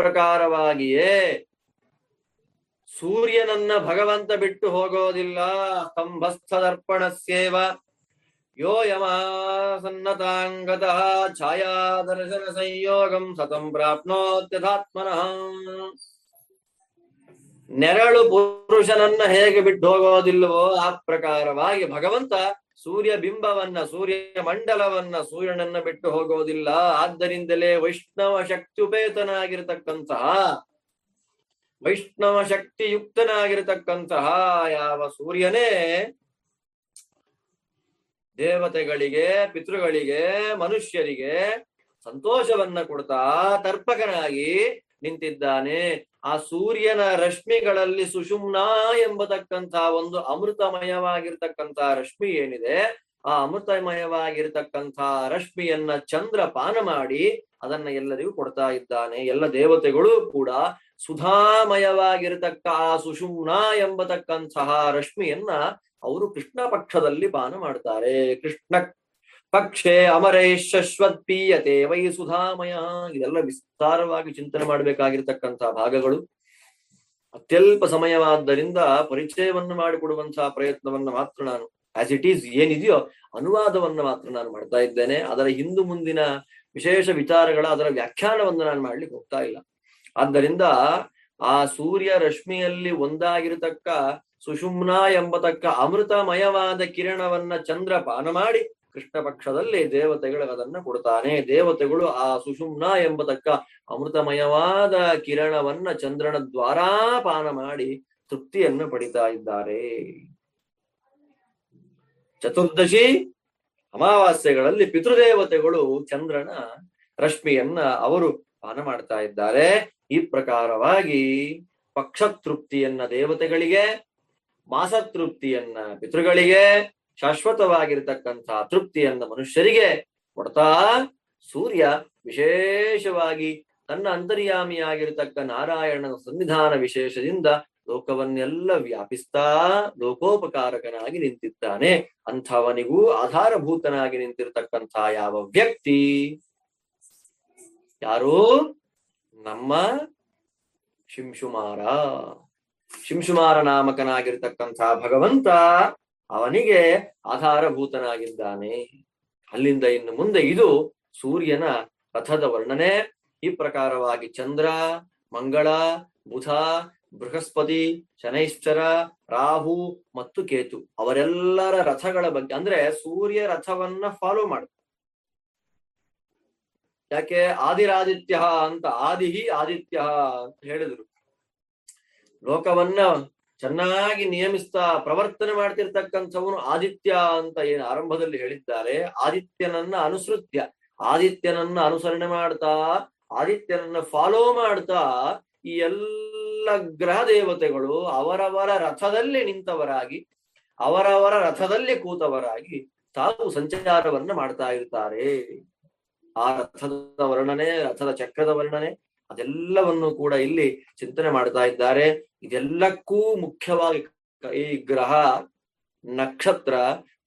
ಪ್ರಕಾರವಾಗಿಯೇ ಸೂರ್ಯನನ್ನ ಭಗವಂತ ಬಿಟ್ಟು ಹೋಗೋದಿಲ್ಲ. ಸ್ತಂಭಸ್ಥದರ್ಪಣಸ್ಯೇವ ಯೋ ಯಮಸನ್ನತಾಂಗತಃ ಛಾಯಾದರ್ಶನ ಸಂಯೋಗಂ ಸತಂ ಪ್ರಾಪ್ನೋತ್ಯಥಾತ್ಮನಃ. ನೆರಳು ಪುರುಷನನ್ನ ಹೇಗೆ ಬಿಟ್ಟು ಹೋಗೋದಿಲ್ವೋ ಆ ಪ್ರಕಾರವಾಗಿ ಭಗವಂತ ಸೂರ್ಯ ಬಿಂಬವನ್ನ, ಸೂರ್ಯ ಮಂಡಲವನ್ನ, ಸೂರ್ಯನನ್ನ ಬಿಟ್ಟು ಹೋಗೋದಿಲ್ಲ. ಆದ್ದರಿಂದಲೇ ವೈಷ್ಣವ ಶಕ್ತಿಯುಪೇತನಾಗಿರತಕ್ಕಂತಹ, ವೈಷ್ಣವ ಶಕ್ತಿಯುಕ್ತನಾಗಿರತಕ್ಕಂತಹ ಯಾವ ಸೂರ್ಯನೇ ದೇವತೆಗಳಿಗೆ, ಪಿತೃಗಳಿಗೆ, ಮನುಷ್ಯರಿಗೆ ಸಂತೋಷವನ್ನ ಕೊಡ್ತಾ ತರ್ಪಕನಾಗಿ ನಿಂತಿದ್ದಾನೆ. ಆ ಸೂರ್ಯನ ರಶ್ಮಿಗಳಲ್ಲಿ ಸುಷುಮ್ನಾ ಎಂಬತಕ್ಕಂತಹ ಒಂದು ಅಮೃತಮಯವಾಗಿರ್ತಕ್ಕಂತಹ ರಶ್ಮಿ ಏನಿದೆ, ಆ ಅಮೃತಮಯವಾಗಿರ್ತಕ್ಕಂತಹ ರಶ್ಮಿಯನ್ನ ಚಂದ್ರ ಪಾನ ಮಾಡಿ ಅದನ್ನ ಎಲ್ಲರಿಗೂ ಕೊಡ್ತಾ ಇದ್ದಾನೆ. ಎಲ್ಲ ದೇವತೆಗಳು ಕೂಡ ಸುಧಾಮಯವಾಗಿರತಕ್ಕ ಆ ಸುಷುಮ್ನಾ ಎಂಬತಕ್ಕಂತಹ ರಶ್ಮಿಯನ್ನ ಅವರು ಕೃಷ್ಣ ಪಕ್ಷದಲ್ಲಿ ಪಾನ ಮಾಡ್ತಾರೆ. ಕೃಷ್ಣ ಪಕ್ಷೆ ಅಮರೇ ಶಶ್ವತ್ ಪೀಯತೆ ವೈ ಸುಧಾಮಯ. ಇದೆಲ್ಲ ವಿಸ್ತಾರವಾಗಿ ಚಿಂತನೆ ಮಾಡಬೇಕಾಗಿರ್ತಕ್ಕಂತಹ ಭಾಗಗಳು. ಅತ್ಯಲ್ಪ ಸಮಯವಾದ್ದರಿಂದ ಪರಿಚಯವನ್ನು ಮಾಡಿಕೊಡುವಂತಹ ಪ್ರಯತ್ನವನ್ನು ಮಾತ್ರ ನಾನು ಆಸ್ ಇಟ್ ಈಸ್ ಏನಿದೆಯೋ ಅನುವಾದವನ್ನು ಮಾತ್ರ ನಾನು ಮಾಡ್ತಾ ಇದ್ದೇನೆ. ಅದರ ಹಿಂದು ಮುಂದಿನ ವಿಶೇಷ ವಿಚಾರಗಳ ಅದರ ವ್ಯಾಖ್ಯಾನವನ್ನು ನಾನು ಮಾಡ್ಲಿಕ್ಕೆ ಹೋಗ್ತಾ ಇಲ್ಲ. ಆದ್ದರಿಂದ ಆ ಸೂರ್ಯ ರಶ್ಮಿಯಲ್ಲಿ ಒಂದಾಗಿರತಕ್ಕ ಸುಷುಮ್ನಾ ಎಂಬತಕ್ಕ ಅಮೃತಮಯವಾದ ಕಿರಣವನ್ನ ಚಂದ್ರ ಪಾನ ಮಾಡಿ ಕೃಷ್ಣ ಪಕ್ಷದಲ್ಲಿ ದೇವತೆಗಳಿಗೆ ಅದನ್ನ ಕೊಡ್ತಾನೆ. ದೇವತೆಗಳು ಆ ಸುಷುಮ್ನಾ ಎಂಬತಕ್ಕ ಅಮೃತಮಯವಾದ ಕಿರಣವನ್ನ ಚಂದ್ರನ ದ್ವಾರಾ ಪಾನ ಮಾಡಿ ತೃಪ್ತಿಯನ್ನು ಪಡಿತಾ ಇದ್ದಾರೆ. ಚತುರ್ದಶಿ ಅಮಾವಾಸ್ಯೆಗಳಲ್ಲಿ ಪಿತೃದೇವತೆಗಳು ಚಂದ್ರನ ರಶ್ಮಿಯನ್ನ ಅವರು ಪಾನ ಮಾಡ್ತಾ ಇದ್ದಾರೆ. ಈ ಪ್ರಕಾರವಾಗಿ ಪಕ್ಷತೃಪ್ತಿಯನ್ನ ದೇವತೆಗಳಿಗೆ, ಮಾಸತೃಪ್ತಿಯನ್ನ ಪಿತೃಗಳಿಗೆ, ಶಾಶ್ವತವಾಗಿರತಕ್ಕಂತಹ ತೃಪ್ತಿಯನ್ನ ಮನುಷ್ಯರಿಗೆ ಕೊಡ್ತಾ ಸೂರ್ಯ ವಿಶೇಷವಾಗಿ ತನ್ನ ಅಂತರ್ಯಾಮಿಯಾಗಿರತಕ್ಕ ನಾರಾಯಣನ ಸನ್ನಿಧಾನ ವಿಶೇಷದಿಂದ ಲೋಕವನ್ನೆಲ್ಲ ವ್ಯಾಪಿಸ್ತಾ ಲೋಕೋಪಕಾರಕನಾಗಿ ನಿಂತಿದ್ದಾನೆ. ಅಂಥವನಿಗೂ ಆಧಾರಭೂತನಾಗಿ ನಿಂತಿರತಕ್ಕಂತಹ ಯಾವ ವ್ಯಕ್ತಿ ಯಾರು? ನಮ್ಮ ಶಿಂಶುಮಾರ. ಶಿಂಶುಮಾರ ನಾಮಕನಾಗಿರ್ತಕ್ಕಂತಹ ಭಗವಂತ ಅವನಿಗೆ ಆಧಾರಭೂತನಾಗಿದ್ದಾನೆ. ಅಲ್ಲಿಂದ ಇನ್ನು ಮುಂದೆ ಇದು ಸೂರ್ಯನ ರಥದ ವರ್ಣನೆ. ಈ ಪ್ರಕಾರವಾಗಿ ಚಂದ್ರ, ಮಂಗಳ, ಬುಧ, ಬೃಹಸ್ಪತಿ, ಶನೈಶ್ಚರ, ರಾಹು ಮತ್ತು ಕೇತು ಅವರೆಲ್ಲರ ರಥಗಳ ಬಗ್ಗೆ, ಅಂದ್ರೆ ಸೂರ್ಯ ರಥವನ್ನ ಫಾಲೋ ಮಾಡ. ಯಾಕೆ ಆದಿರಾದಿತ್ಯ ಅಂತ ಆದಿಹಿ ಆದಿತ್ಯ ಅಂತ ಹೇಳಿದ್ರು? ಲೋಕವನ್ನ ಚೆನ್ನಾಗಿ ನಿಯಮಿಸ್ತಾ ಪ್ರವರ್ತನೆ ಮಾಡ್ತಿರ್ತಕ್ಕಂಥವನು ಆದಿತ್ಯ ಅಂತ ಏನು ಆರಂಭದಲ್ಲಿ ಹೇಳಿದ್ದಾರೆ. ಆದಿತ್ಯನನ್ನ ಅನುಸೃತ್ಯ, ಆದಿತ್ಯನನ್ನ ಅನುಸರಣೆ ಮಾಡ್ತಾ, ಆದಿತ್ಯನನ್ನ ಫಾಲೋ ಮಾಡ್ತಾ ಈ ಎಲ್ಲ ಗ್ರಹ ದೇವತೆಗಳು ಅವರವರ ರಥದಲ್ಲಿ ನಿಂತವರಾಗಿ, ಅವರವರ ರಥದಲ್ಲಿ ಕೂತವರಾಗಿ ತಾವು ಸಂಚಾರವನ್ನ ಮಾಡ್ತಾ ಇರ್ತಾರೆ. ಆ ರಥದ ವರ್ಣನೆ, ರಥದ ಚಕ್ರದ ವರ್ಣನೆ ಅದೆಲ್ಲವನ್ನು ಕೂಡ ಇಲ್ಲಿ ಚಿಂತನೆ ಮಾಡ್ತಾ ಇದ್ದಾರೆ. ಇದೆಲ್ಲಕ್ಕೂ ಮುಖ್ಯವಾಗಿ ಈ ಗ್ರಹ, ನಕ್ಷತ್ರ,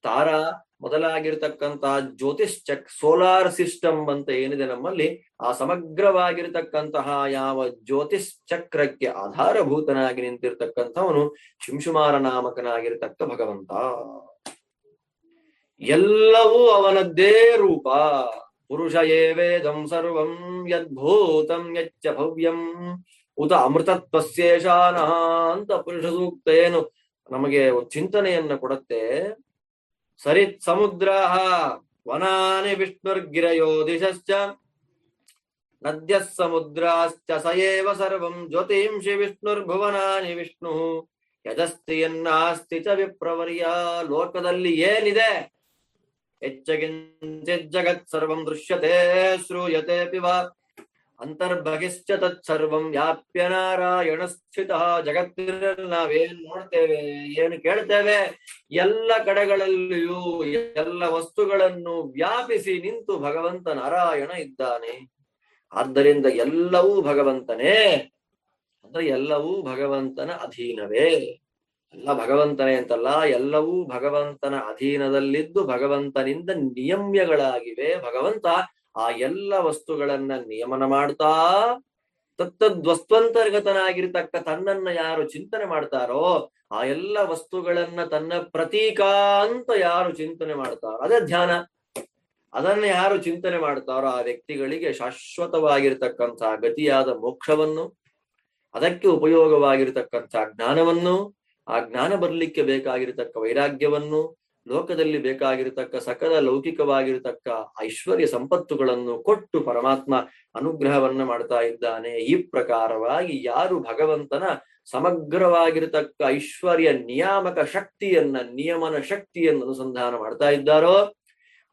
ತಾರಾ ಮೊದಲಾಗಿರ್ತಕ್ಕಂತಹ ಜ್ಯೋತಿಷ್ ಚಕ್ ಸೋಲಾರ್ ಸಿಸ್ಟಮ್ ಅಂತ ಏನಿದೆ ನಮ್ಮಲ್ಲಿ, ಆ ಸಮಗ್ರವಾಗಿರ್ತಕ್ಕಂತಹ ಯಾವ ಜ್ಯೋತಿಷ್ ಚಕ್ರಕ್ಕೆ ಆಧಾರಭೂತನಾಗಿ ನಿಂತಿರ್ತಕ್ಕಂಥವನು ಶಿಂಶುಮಾರ ನಾಮಕನಾಗಿರ್ತಕ್ಕ ಭಗವಂತ. ಎಲ್ಲವೂ ಅವನದ್ದೇ ರೂಪ. ಪುರುಷ ಯೇ ವೇದಂ ಸರ್ವಂ ಯದ್ಭೂತಂ ಯಚ್ಚ ಭವ್ಯಂ ಉತ ಅಮೃತತ್ವಸ್ಯೇಷಾನಃ ಅಂತ ಪುರುಷ ಸೂಕ್ತ ಏನು ನಮಗೆ ಚಿಂತನೆಯನ್ನ ಕೊಡುತ್ತೆ. ಸರಿತ್ ಸಮುದ್ರಃ ವನಾನಿ ವಿಷ್ಣುರ್ಗಿರಯೋ ದಿಶಶ್ಚ ನದ್ಯಃ ಸಮುದ್ರಾಶ್ಚ ಸಯೇವ ಸರ್ವಂ ಜ್ಯೋತಿಂಷಿ ವಿಷ್ಣುರ್ಭುವನಾನಿ ವಿಷ್ಣು ಯದಸ್ತಿ ಯನ್ನಾಸ್ತಿ ಚ ವಿಪ್ರವರ್ಯ. ಲೋಕದಲ್ಲಿ ಏನಿದೆ ಹೆಚ್ಚಗಿಂಚಿತ್ ಜಗತ್ ಸರ್ವಂ ದೃಶ್ಯತೆ ಶ್ರೂಯತೆ ಪಿವ ಅಂತರ್ಬಹಿಶ್ಚ ತತ್ ಸರ್ವಂ ವ್ಯಾಪ್ಯ ನಾರಾಯಣ ಸ್ಥಿತಃ. ಜಗತ್ತಿನಲ್ಲಿ ನಾವೇನ್ ನೋಡ್ತೇವೆ, ಏನು ಕೇಳ್ತೇವೆ, ಎಲ್ಲ ಕಡೆಗಳಲ್ಲಿಯೂ ಎಲ್ಲ ವಸ್ತುಗಳನ್ನು ವ್ಯಾಪಿಸಿ ನಿಂತು ಭಗವಂತ ನಾರಾಯಣ ಇದ್ದಾನೆ. ಆದ್ದರಿಂದ ಎಲ್ಲವೂ ಭಗವಂತನೇ, ಅಂದ್ರೆ ಎಲ್ಲವೂ ಭಗವಂತನ ಅಧೀನವೇ. ಎಲ್ಲ ಭಗವಂತನೇ ಅಂತಲ್ಲ, ಎಲ್ಲವೂ ಭಗವಂತನ ಅಧೀನದಲ್ಲಿದ್ದು ಭಗವಂತನಿಂದ ನಿಯಮ್ಯಗಳಾಗಿವೆ. ಭಗವಂತ ಆ ಎಲ್ಲ ವಸ್ತುಗಳನ್ನ ನಿಯಮನ ಮಾಡ್ತಾ ತತ್ತದ್ವಸ್ತಂತರ್ಗತನಾಗಿರ್ತಕ್ಕ ತನ್ನನ್ನ ಯಾರು ಚಿಂತನೆ ಮಾಡ್ತಾರೋ ಆ ಎಲ್ಲ ವಸ್ತುಗಳನ್ನ ತನ್ನ ಪ್ರತೀಕ ಅಂತ ಯಾರು ಚಿಂತನೆ ಮಾಡ್ತಾರೋ ಅದೇ ಧ್ಯಾನ. ಅದನ್ನ ಯಾರು ಚಿಂತನೆ ಮಾಡ್ತಾರೋ ಆ ವ್ಯಕ್ತಿಗಳಿಗೆ ಶಾಶ್ವತವಾಗಿರ್ತಕ್ಕಂತಹ ಗತಿಯಾದ ಮೋಕ್ಷವನ್ನು, ಅದಕ್ಕೆ ಉಪಯೋಗವಾಗಿರತಕ್ಕಂತಹ ಜ್ಞಾನವನ್ನು, ಆ ಜ್ಞಾನ ಬರ್ಲಿಕ್ಕೆ ಬೇಕಾಗಿರತಕ್ಕ ವೈರಾಗ್ಯವನ್ನು, ಲೋಕದಲ್ಲಿ ಬೇಕಾಗಿರತಕ್ಕ ಸಕಲ ಲೌಕಿಕವಾಗಿರತಕ್ಕ ಐಶ್ವರ್ಯ ಸಂಪತ್ತುಗಳನ್ನು ಕೊಟ್ಟು ಪರಮಾತ್ಮ ಅನುಗ್ರಹವನ್ನ ಮಾಡ್ತಾ ಇದ್ದಾನೆ. ಈ ಪ್ರಕಾರವಾಗಿ ಯಾರು ಭಗವಂತನ ಸಮಗ್ರವಾಗಿರತಕ್ಕ ಐಶ್ವರ್ಯ ನಿಯಾಮಕ ಶಕ್ತಿಯನ್ನ, ನಿಯಮನ ಶಕ್ತಿಯನ್ನು ಅನುಸಂಧಾನ ಮಾಡ್ತಾ ಇದ್ದಾರೋ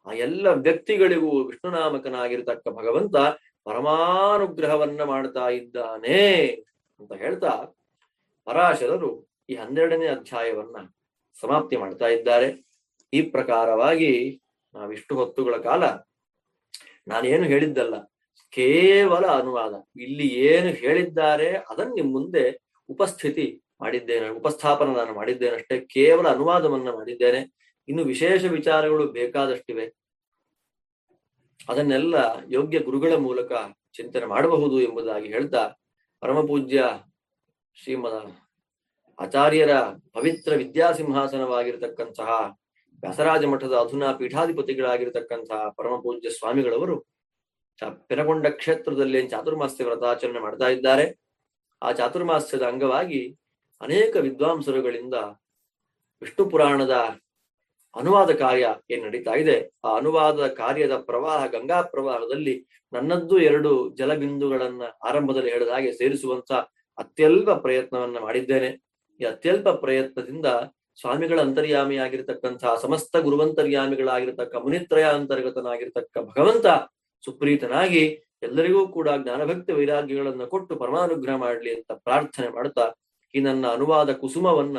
ಆ ಎಲ್ಲ ವ್ಯಕ್ತಿಗಳಿಗೂ ವಿಷ್ಣುನಾಮಕನಾಗಿರತಕ್ಕ ಭಗವಂತ ಪರಮಾನುಗ್ರಹವನ್ನ ಮಾಡ್ತಾ ಇದ್ದಾನೆ ಅಂತ ಹೇಳ್ತಾ ಪರಾಶರರು ಈ 12ನೇ ಅಧ್ಯಾಯವನ್ನ ಸಮಾಪ್ತಿ ಮಾಡ್ತಾ ಇದ್ದಾರೆ. ಈ ಪ್ರಕಾರವಾಗಿ ನಾವಿಷ್ಟು ಹೊತ್ತುಗಳ ಕಾಲ ನಾನೇನು ಹೇಳಿದ್ದಲ್ಲ, ಕೇವಲ ಅನುವಾದ. ಇಲ್ಲಿ ಏನು ಹೇಳಿದ್ದಾರೆ ಅದನ್ನ ನಿಮ್ಮ ಮುಂದೆ ಉಪಸ್ಥಾಪನ ನಾನು ಮಾಡಿದ್ದೇನೆ ಅಷ್ಟೇ, ಕೇವಲ ಅನುವಾದವನ್ನ ಮಾಡಿದ್ದೇನೆ. ಇನ್ನು ವಿಶೇಷ ವಿಚಾರಗಳು ಬೇಕಾದಷ್ಟಿವೆ, ಅದನ್ನೆಲ್ಲ ಯೋಗ್ಯ ಗುರುಗಳ ಮೂಲಕ ಚಿಂತನೆ ಮಾಡಬಹುದು ಎಂಬುದಾಗಿ ಹೇಳ್ತಾ ಪರಮಪೂಜ್ಯ ಶ್ರೀಮದ ಆಚಾರ್ಯರ ಪವಿತ್ರ ವಿದ್ಯಾಸಿಂಹಾಸನವಾಗಿರತಕ್ಕಂತಹ ವ್ಯಾಸರಾಜ ಮಠದ ಅಧುನಾ ಪೀಠಾಧಿಪತಿಗಳಾಗಿರ್ತಕ್ಕಂತಹ ಪರಮಪೂಜ್ಯ ಸ್ವಾಮಿಗಳವರು ಪೆನಗೊಂಡ ಕ್ಷೇತ್ರದಲ್ಲಿ ಚಾತುರ್ಮಾಸ್ಯ ವ್ರತಾಚರಣೆ ಮಾಡ್ತಾ ಇದ್ದಾರೆ. ಆ ಚಾತುರ್ಮಾಸ್ಯದ ಅಂಗವಾಗಿ ಅನೇಕ ವಿದ್ವಾಂಸರುಗಳಿಂದ ವಿಷ್ಣು ಪುರಾಣದ ಅನುವಾದ ಕಾರ್ಯ ಏನ್ ನಡೀತಾ ಇದೆ, ಆ ಅನುವಾದ ಕಾರ್ಯದ ಪ್ರವಾಹ, ಗಂಗಾ ಪ್ರವಾಹದಲ್ಲಿ ನನ್ನದ್ದು 2 ಜಲಬಿಂದುಗಳನ್ನ ಆರಂಭದಲ್ಲಿ ಹೇಳಿದ ಹಾಗೆ ಸೇರಿಸುವಂತ ಅತ್ಯಲ್ಪ ಪ್ರಯತ್ನವನ್ನ ಮಾಡಿದ್ದೇನೆ. ಈ ಅತ್ಯಲ್ಪ ಪ್ರಯತ್ನದಿಂದ ಸ್ವಾಮಿಗಳ ಅಂತರ್ಯಾಮಿಯಾಗಿರ್ತಕ್ಕಂತಹ ಸಮಸ್ತ ಗುರುವಂತರ್ಯಾಮಿಗಳಾಗಿರ್ತಕ್ಕ ಮುನಿತ್ರಯ ಅಂತರ್ಗತನಾಗಿರ್ತಕ್ಕ ಭಗವಂತ ಸುಪ್ರೀತನಾಗಿ ಎಲ್ಲರಿಗೂ ಕೂಡ ಜ್ಞಾನಭಕ್ತಿ ವೈರಾಗ್ಯಗಳನ್ನ ಕೊಟ್ಟು ಪರಮಾನುಗ್ರಹ ಮಾಡ್ಲಿ ಅಂತ ಪ್ರಾರ್ಥನೆ ಮಾಡ್ತಾ ಈ ನನ್ನ ಅನುವಾದ ಕುಸುಮವನ್ನ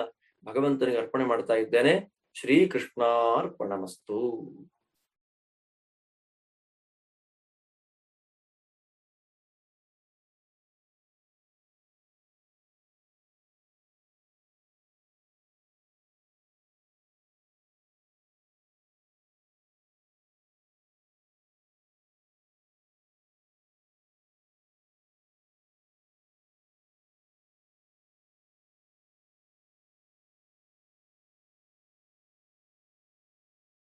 ಭಗವಂತನಿಗೆ ಅರ್ಪಣೆ ಮಾಡ್ತಾ ಇದ್ದೇನೆ. ಶ್ರೀಕೃಷ್ಣಾರ್ಪಣಮಸ್ತು.